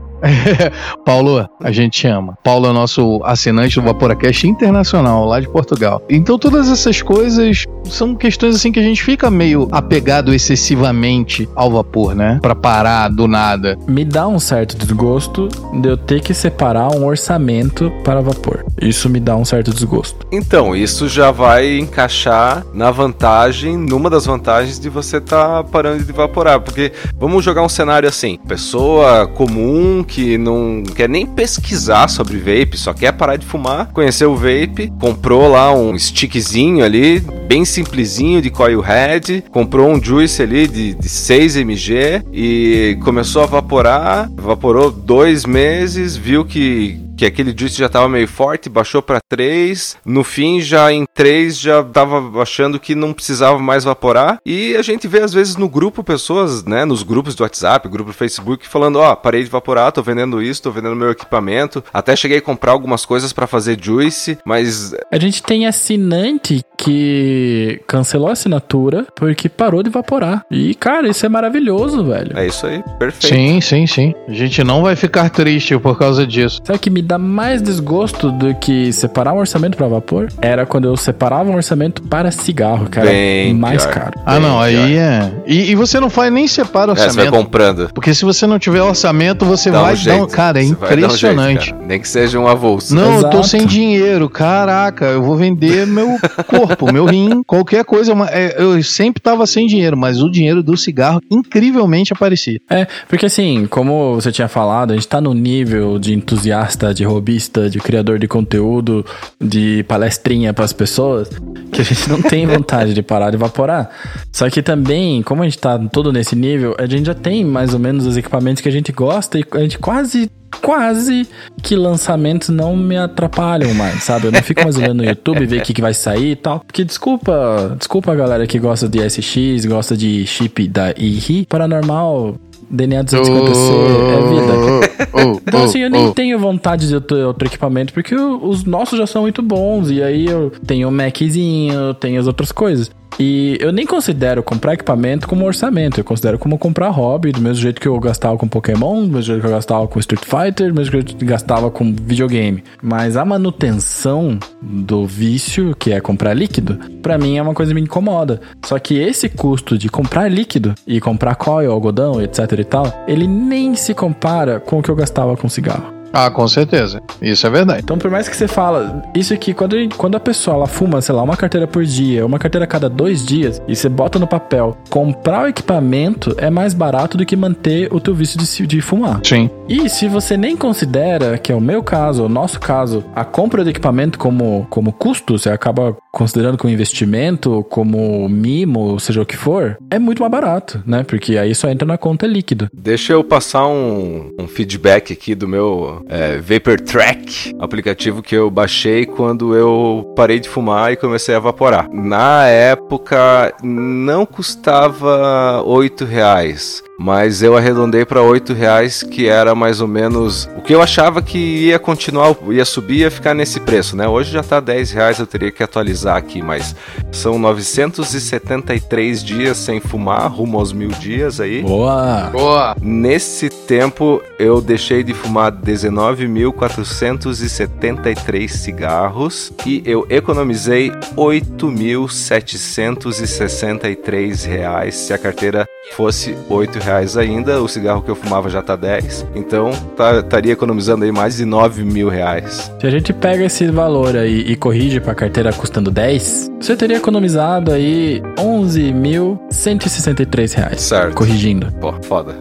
Paulo, a gente ama. Paulo é nosso assinante do Vaporacast internacional, lá de Portugal. Então todas essas coisas são questões assim que a gente fica meio apegado excessivamente ao vapor, né? Pra parar do nada. Me dá um certo desgosto de eu ter que separar um orçamento para vapor. Isso me dá um certo desgosto. Então, isso já vai encaixar na vantagem, numa das vantagens de você estar tá parando de evaporar. Porque vamos jogar um cenário assim, pessoa comum que não quer nem pesquisar sobre vape, só quer parar de fumar, conheceu o vape, comprou lá um stickzinho ali, bem simplesinho de coil head, comprou um juice ali de, de seis mililitros e começou a vaporar, evaporou dois meses, viu que que aquele juice já tava meio forte, baixou pra três, no fim já em três já tava achando que não precisava mais vaporar, e a gente vê às vezes no grupo pessoas, né, nos grupos do WhatsApp, grupo do Facebook, falando, ó, oh, parei de vaporar, tô vendendo isso, tô vendendo meu equipamento, até cheguei a comprar algumas coisas pra fazer juice, mas... A gente tem assinante que cancelou a assinatura porque parou de vaporar, e cara, isso é maravilhoso, velho. É isso aí, perfeito. Sim, sim, sim. A gente não vai ficar triste por causa disso. Sabe que me dá mais desgosto do que separar um orçamento para vapor? Era quando eu separava um orçamento para cigarro, que era bem mais pior, caro. Ah, não, pior. aí é... E, e você não faz nem separa orçamento. É, você vai comprando. Porque se você não tiver orçamento, você dá vai um jeito, dar um... Cara, é impressionante. Um jeito, cara. Nem que seja um avulso. Não, Exato. Eu tô sem dinheiro. Caraca, eu vou vender meu corpo, meu rim, qualquer coisa. Eu sempre tava sem dinheiro, mas o dinheiro do cigarro incrivelmente aparecia. É, porque assim, como você tinha falado, a gente tá no nível de entusiasta, de de robista, de criador de conteúdo, de palestrinha pras pessoas, que a gente não tem vontade de parar de evaporar. Só que também, como a gente tá todo nesse nível, a gente já tem mais ou menos os equipamentos que a gente gosta e a gente quase... Quase que lançamentos não me atrapalham mais, sabe? Eu não fico mais olhando no YouTube, ver o que, que vai sair e tal. Porque desculpa, desculpa a galera que gosta de S X, gosta de chip da I R I. Paranormal, D N A duzentos e cinquenta C, é vida. Então assim, eu nem tenho vontade de outro equipamento, porque os nossos já são muito bons. E aí eu tenho o Maczinho, eu tenho as outras coisas. E eu nem considero comprar equipamento como orçamento, eu considero como comprar hobby, do mesmo jeito que eu gastava com Pokémon, do mesmo jeito que eu gastava com Street Fighter, do mesmo jeito que eu gastava com videogame. Mas a manutenção do vício, que é comprar líquido, pra mim é uma coisa que me incomoda. Só que esse custo de comprar líquido e comprar coil, algodão, etc e tal, ele nem se compara com o que eu gastava com cigarro. Ah, com certeza. Isso é verdade. Então, por mais que você fala, isso aqui, quando, quando a pessoa ela fuma, sei lá, uma carteira por dia, uma carteira a cada dois dias, e você bota no papel, comprar o equipamento é mais barato do que manter o teu vício de, de fumar. Sim. E se você nem considera, que é o meu caso, o nosso caso, a compra do equipamento como, como custo, você acaba considerando como investimento, como mimo, seja o que for, é muito mais barato, né? Porque aí só entra na conta líquida. Deixa eu passar um, um feedback aqui do meu... É, Vapor Track, aplicativo que eu baixei quando eu parei de fumar e comecei a evaporar. Na época não custava oito reais, mas eu arredondei para oito reais, que era mais ou menos o que eu achava que ia continuar, ia subir, ia ficar nesse preço, né? Hoje já tá dez reais, eu teria que atualizar aqui, mas são novecentos e setenta e três dias sem fumar, rumo aos mil dias aí. Boa! Boa! Nesse tempo eu deixei de fumar dezenove mil quatrocentos e setenta e três cigarros e eu economizei oito mil setecentos e sessenta e três reais. Se a carteira fosse oito reais ainda, o cigarro que eu fumava já tá dez, então estaria tá, economizando aí mais de nove mil reais. Se a gente pega esse valor aí e corrige pra carteira custando dez, você teria economizado aí onze mil cento e sessenta e três reais. Certo. Corrigindo. Pô, foda.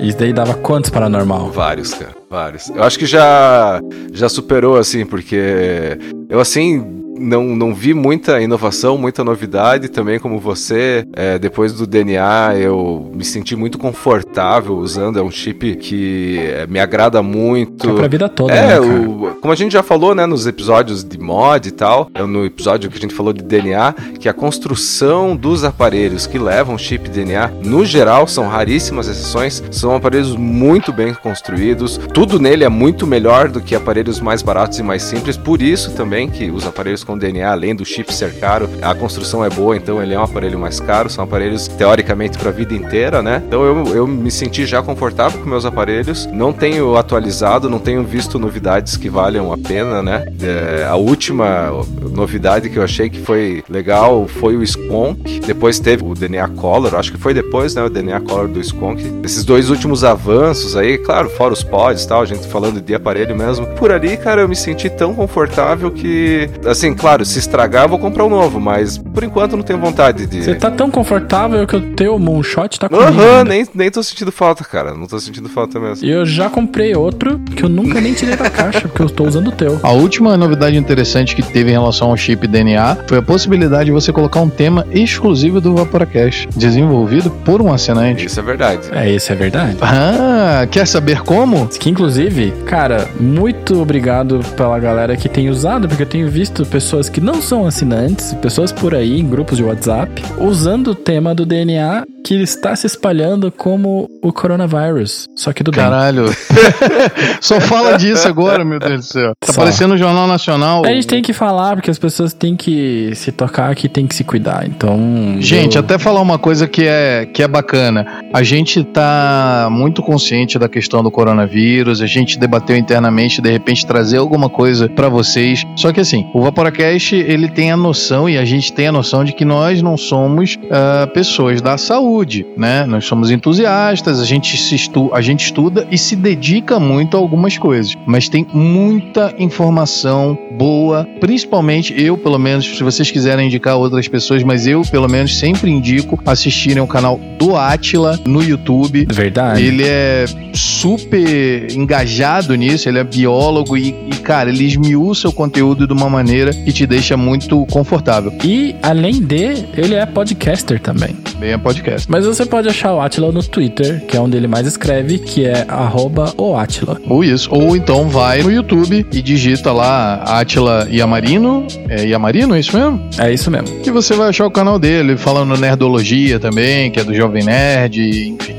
Isso daí dava quantos Paranormal? Vários, cara. Vários. Eu acho que já, já superou, assim, porque eu, assim... não, não vi muita inovação, muita novidade também como você. É, depois do D N A eu me senti muito confortável usando, é um chip que me agrada muito. É pra vida toda, é, né, o, como a gente já falou, né, nos episódios de mod e tal, no episódio que a gente falou de D N A, que a construção dos aparelhos que levam chip D N A, no geral, são raríssimas exceções, são aparelhos muito bem construídos, tudo nele é muito melhor do que aparelhos mais baratos e mais simples, por isso também que os aparelhos com D N A, além do chip ser caro, a construção é boa, então ele é um aparelho mais caro, são aparelhos teoricamente para a vida inteira, né? Então eu, eu me senti já confortável com meus aparelhos, não tenho atualizado, não tenho visto novidades que valham a pena, né? É, a última novidade que eu achei que foi legal foi o Sconk, depois teve o D N A Color, acho que foi depois, né, o D N A Color do Sconk. Esses dois últimos avanços aí, claro, fora os pods e tal, a gente falando de aparelho mesmo, por ali, cara, eu me senti tão confortável que, assim, claro, se estragar eu vou comprar um novo, mas por enquanto não tenho vontade de... Você tá tão confortável que o teu Moonshot tá comigo. Aham, uhum, nem, nem tô sentindo falta, cara, não tô sentindo falta mesmo. E eu já comprei outro que eu nunca nem tirei da caixa, porque eu tô usando o teu. A última novidade interessante que teve em relação ao chip D N A foi a possibilidade de você colocar um tema exclusivo do Vaporacast, desenvolvido por um assinante. Isso é verdade. É, isso é verdade. Ah, quer saber como? Que, inclusive, cara, muito obrigado pela galera que tem usado, porque eu tenho visto pessoas que não são assinantes, pessoas por aí, em grupos de WhatsApp, usando o tema do D N A que está se espalhando como o coronavírus, só que do bem. Caralho. Só fala disso agora, meu Deus do céu. Tá aparecendo no Jornal Nacional. A gente tem que falar, porque as pessoas têm que se tocar, que tem que se cuidar, então... Gente, eu... até falar uma coisa que é, que é bacana. A gente tá muito consciente da questão do coronavírus, a gente debateu internamente, de repente trazer alguma coisa pra vocês. Só que assim, o Vaporacast, ele tem a noção, e a gente tem a noção de que nós não somos uh, pessoas da saúde, né? Nós somos entusiastas, a gente, se estu- a gente estuda e se dedica muito a algumas coisas. Mas tem muita informação boa, principalmente eu, pelo menos, se vocês quiserem indicar outras pessoas, mas eu, pelo menos, sempre indico assistirem o canal do Átila no YouTube. Verdade. Ele é super engajado nisso, ele é biólogo e, e cara, ele esmiuça o conteúdo de uma maneira que te deixa muito confortável. E, além de, ele é podcaster também. Bem, é podcaster. Mas você pode achar o Átila no Twitter, que é onde ele mais escreve, que é arroba o Átila. Ou isso, ou então vai no YouTube e digita lá Átila Iamarino, é Iamarino, é isso mesmo? É isso mesmo. E você vai achar o canal dele, falando nerdologia também, que é do Jovem Nerd, enfim.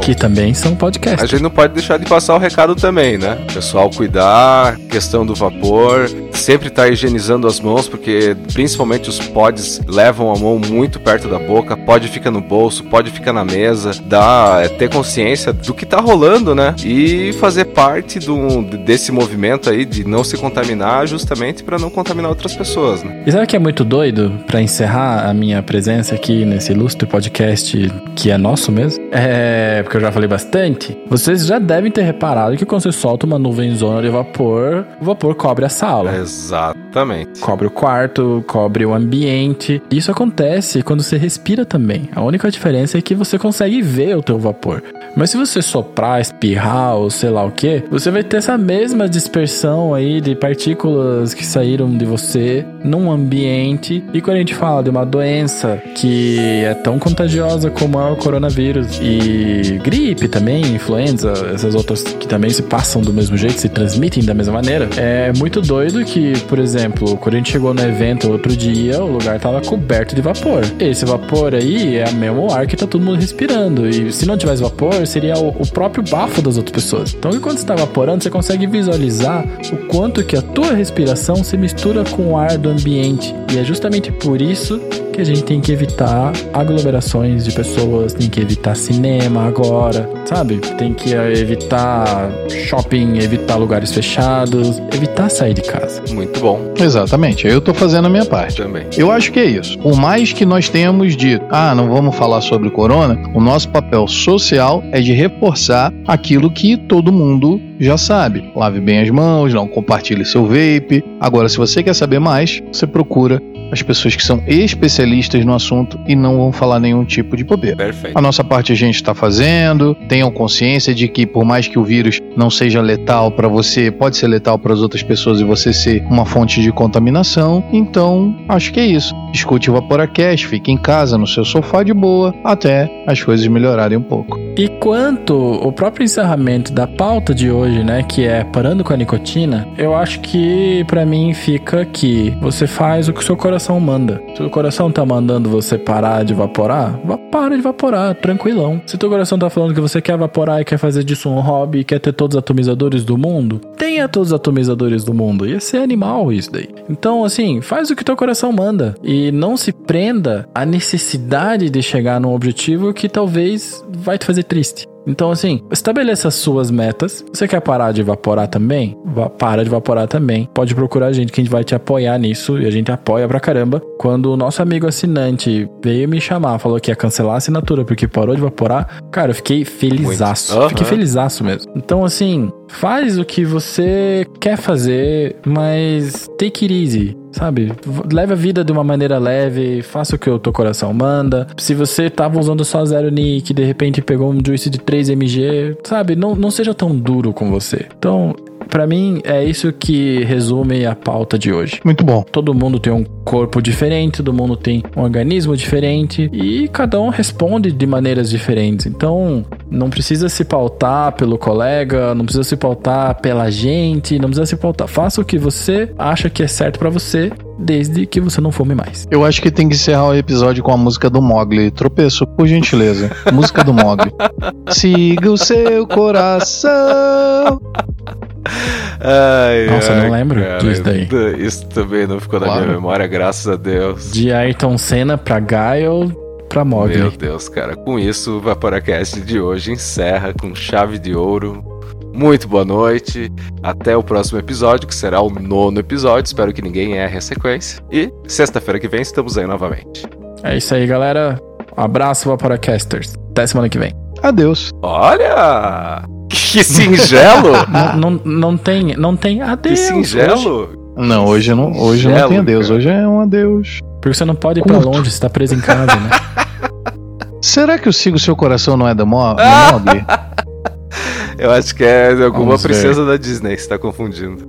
Que também são podcasts. A gente não pode deixar de passar o recado também, né? Pessoal, cuidar, questão do vapor, sempre estar higienizando as mãos, porque principalmente os pods levam a mão muito perto da boca, pode fica no bolso, pode fica na mesa, dá, é ter consciência do que tá rolando, né? E fazer parte do, desse movimento aí de não se contaminar, justamente para não contaminar outras pessoas, né? E sabe o que é muito doido, para encerrar a minha presença aqui nesse ilustre podcast que é nosso mesmo? É... porque eu já falei bastante, vocês já devem ter reparado que quando você solta uma nuvenzona de vapor, o vapor cobre a sala. Exatamente. Cobre o quarto, cobre o ambiente. Isso acontece quando você respira também. A única diferença é que você consegue ver o teu vapor. Mas se você soprar, espirrar ou sei lá o que, você vai ter essa mesma dispersão aí de partículas que saíram de você num ambiente. E quando a gente fala de uma doença que é tão contagiosa como é o coronavírus e gripe também, influenza, essas outras que também se passam do mesmo jeito, se transmitem da mesma maneira, é muito doido que, por exemplo, quando a gente chegou no evento outro dia, o lugar tava coberto de vapor. Esse vapor aí é o mesmo ar que tá todo mundo respirando, e se não tivesse vapor, seria o, o próprio bafo das outras pessoas. Então, quando você tá vaporando, você consegue visualizar o quanto que a tua respiração se mistura com o ar do ambiente, e é justamente por isso que a gente tem que evitar aglomerações de pessoas, tem que evitar cinema agora, sabe? Tem que evitar shopping, evitar lugares fechados, evitar sair de casa. Muito bom. Exatamente, eu tô fazendo a minha parte. Também. Eu acho que é isso. Por mais que nós tenhamos dito, ah, não vamos falar sobre corona, o nosso papel social é de reforçar aquilo que todo mundo já sabe. Lave bem as mãos, não compartilhe seu vape. Agora, se você quer saber mais, você procura as pessoas que são especialistas no assunto e não vão falar nenhum tipo de bobeira. Perfeito. A nossa parte a gente está fazendo, tenham consciência de que por mais que o vírus não seja letal para você, pode ser letal para as outras pessoas e você ser uma fonte de contaminação. Então, acho que é isso. Escute o Vaporacast, fique em casa, no seu sofá de boa, até as coisas melhorarem um pouco. E quanto ao próprio encerramento da pauta de hoje, né, que é Parando com a Nicotina, eu acho que pra mim fica que você faz o que o seu coração manda. Se o seu coração tá mandando você parar de vaporar, para de vaporar, tranquilão. Se o teu coração tá falando que você quer vaporar e quer fazer disso um hobby, quer ter todos os atomizadores do mundo, tenha todos os atomizadores do mundo. Ia ser animal isso daí. Então, assim, faz o que teu coração manda. E não se prenda à necessidade de chegar num objetivo que talvez vai te fazer triste. Então, assim, estabeleça as suas metas. Você quer parar de vaporar também? Va- para de vaporar também. Pode procurar a gente, que a gente vai te apoiar nisso. E a gente apoia pra caramba. Quando o nosso amigo assinante veio me chamar, falou que ia cancelar a assinatura porque parou de vaporar, cara, eu fiquei felizaço. Uhum. Fiquei felizaço mesmo. Então, assim, faz o que você quer fazer, mas take it easy, sabe? Leve a vida de uma maneira leve, faça o que o teu coração manda. Se você tava usando só zero nick, de repente pegou um juice de três M G, sabe? Não, não seja tão duro com você. Então, pra mim, é isso que resume a pauta de hoje. Muito bom. Todo mundo tem um corpo diferente, todo mundo tem um organismo diferente e cada um responde de maneiras diferentes. Então, não precisa se pautar pelo colega, não precisa se pautar pela gente, não precisa se pautar. Faça o que você acha que é certo pra você, desde que você não fume mais. Eu acho que tem que encerrar o episódio com a música do Mogli. Tropeço, por gentileza. Música do Mogli. Siga o seu coração. Ai, nossa, ai, não lembro cara, disso daí. Isso também não ficou claro. Na minha memória, graças a Deus. De Ayrton Senna pra Gael, pra Mogli. Meu Deus, cara. Com isso, o Vaporacast de hoje encerra com chave de ouro. Muito boa noite, até o próximo episódio, que será o nono episódio. Espero que ninguém erre a sequência. E sexta-feira que vem estamos aí novamente. É isso aí, galera. Um abraço, Vaporacasters. Até semana que vem. Adeus. Olha! Que singelo! não, não, não, tem, não tem adeus. Que singelo? Hoje. Não, hoje, não, hoje singelo, não tem adeus. Cara. Hoje é um adeus. Porque você não pode ir Curto. pra longe, você tá preso em casa, né? Será que o Siga o Seu Coração não é da Mogli? Eu acho que é alguma princesa da Disney, você tá confundindo.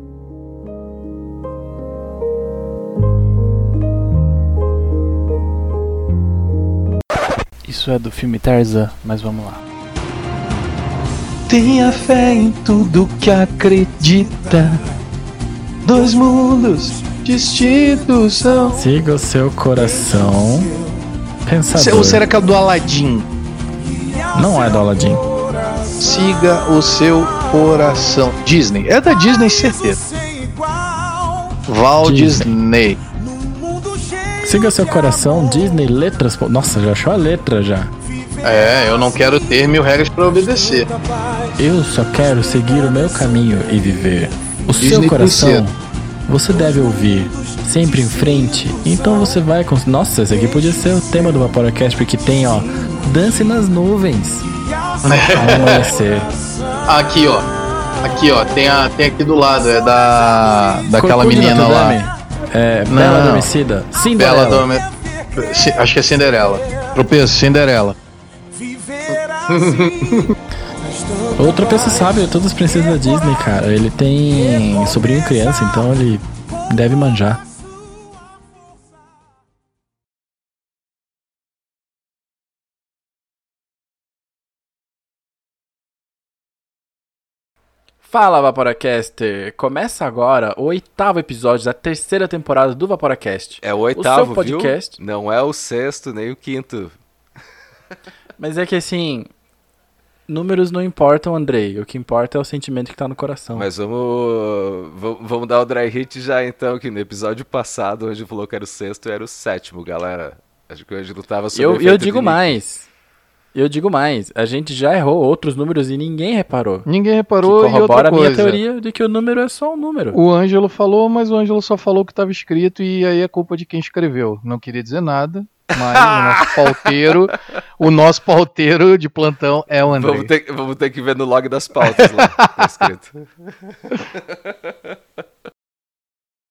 Isso é do filme Tarzan, mas vamos lá. Tenha fé em tudo que acredita. Dois mundos distintos são. Siga o seu coração. Pensador. Ou será que é do Aladdin? Não é do Aladdin. Siga o seu coração. Disney. É da Disney, certeza. Walt Disney. Disney. Siga o seu coração, Disney, letras. Nossa, já achou a letra já. É, eu não quero ter mil regras pra obedecer. Eu só quero seguir o meu caminho e viver. O Disney seu coração, princesa. Você deve ouvir. Sempre em frente. Então você vai com... Nossa, esse aqui podia ser o tema do Vaporacast, porque tem, ó, Dance nas Nuvens. Aqui, ó. Aqui, ó. Tem, a, tem aqui do lado. É da... Daquela Corcunda menina lá. Dame. É... Não, Bela Adormecida. Cinderela. Bela Adorme... Acho que é Cinderela. Tropeço, Cinderela. Outra pessoa sabe. Todas as princesas da Disney, cara. Ele tem sobrinho e criança, então ele deve manjar. Fala, Vaporacaster! Começa agora o oitavo episódio da terceira temporada do Vaporacast. É o oitavo, o seu podcast, viu? Não é o sexto nem o quinto. Mas é que assim, números não importam, Andrei. O que importa é o sentimento que tá no coração. Mas vamos, vamos dar o dry hit já então, que no episódio passado, hoje falou que era o sexto e era o sétimo, galera. Acho que hoje não tava sobre o efeito de Nick. Eu digo mais... Eu digo mais, a gente já errou outros números e ninguém reparou. Ninguém reparou, e outra coisa. Corrobora a minha teoria de que o número é só um número. O Ângelo falou, mas o Ângelo só falou o que estava escrito e aí é culpa de quem escreveu. Não queria dizer nada, mas o nosso pauteiro, o nosso pauteiro de plantão é o Andrei. Vamos ter, vamos ter que ver no log das pautas lá, tá escrito.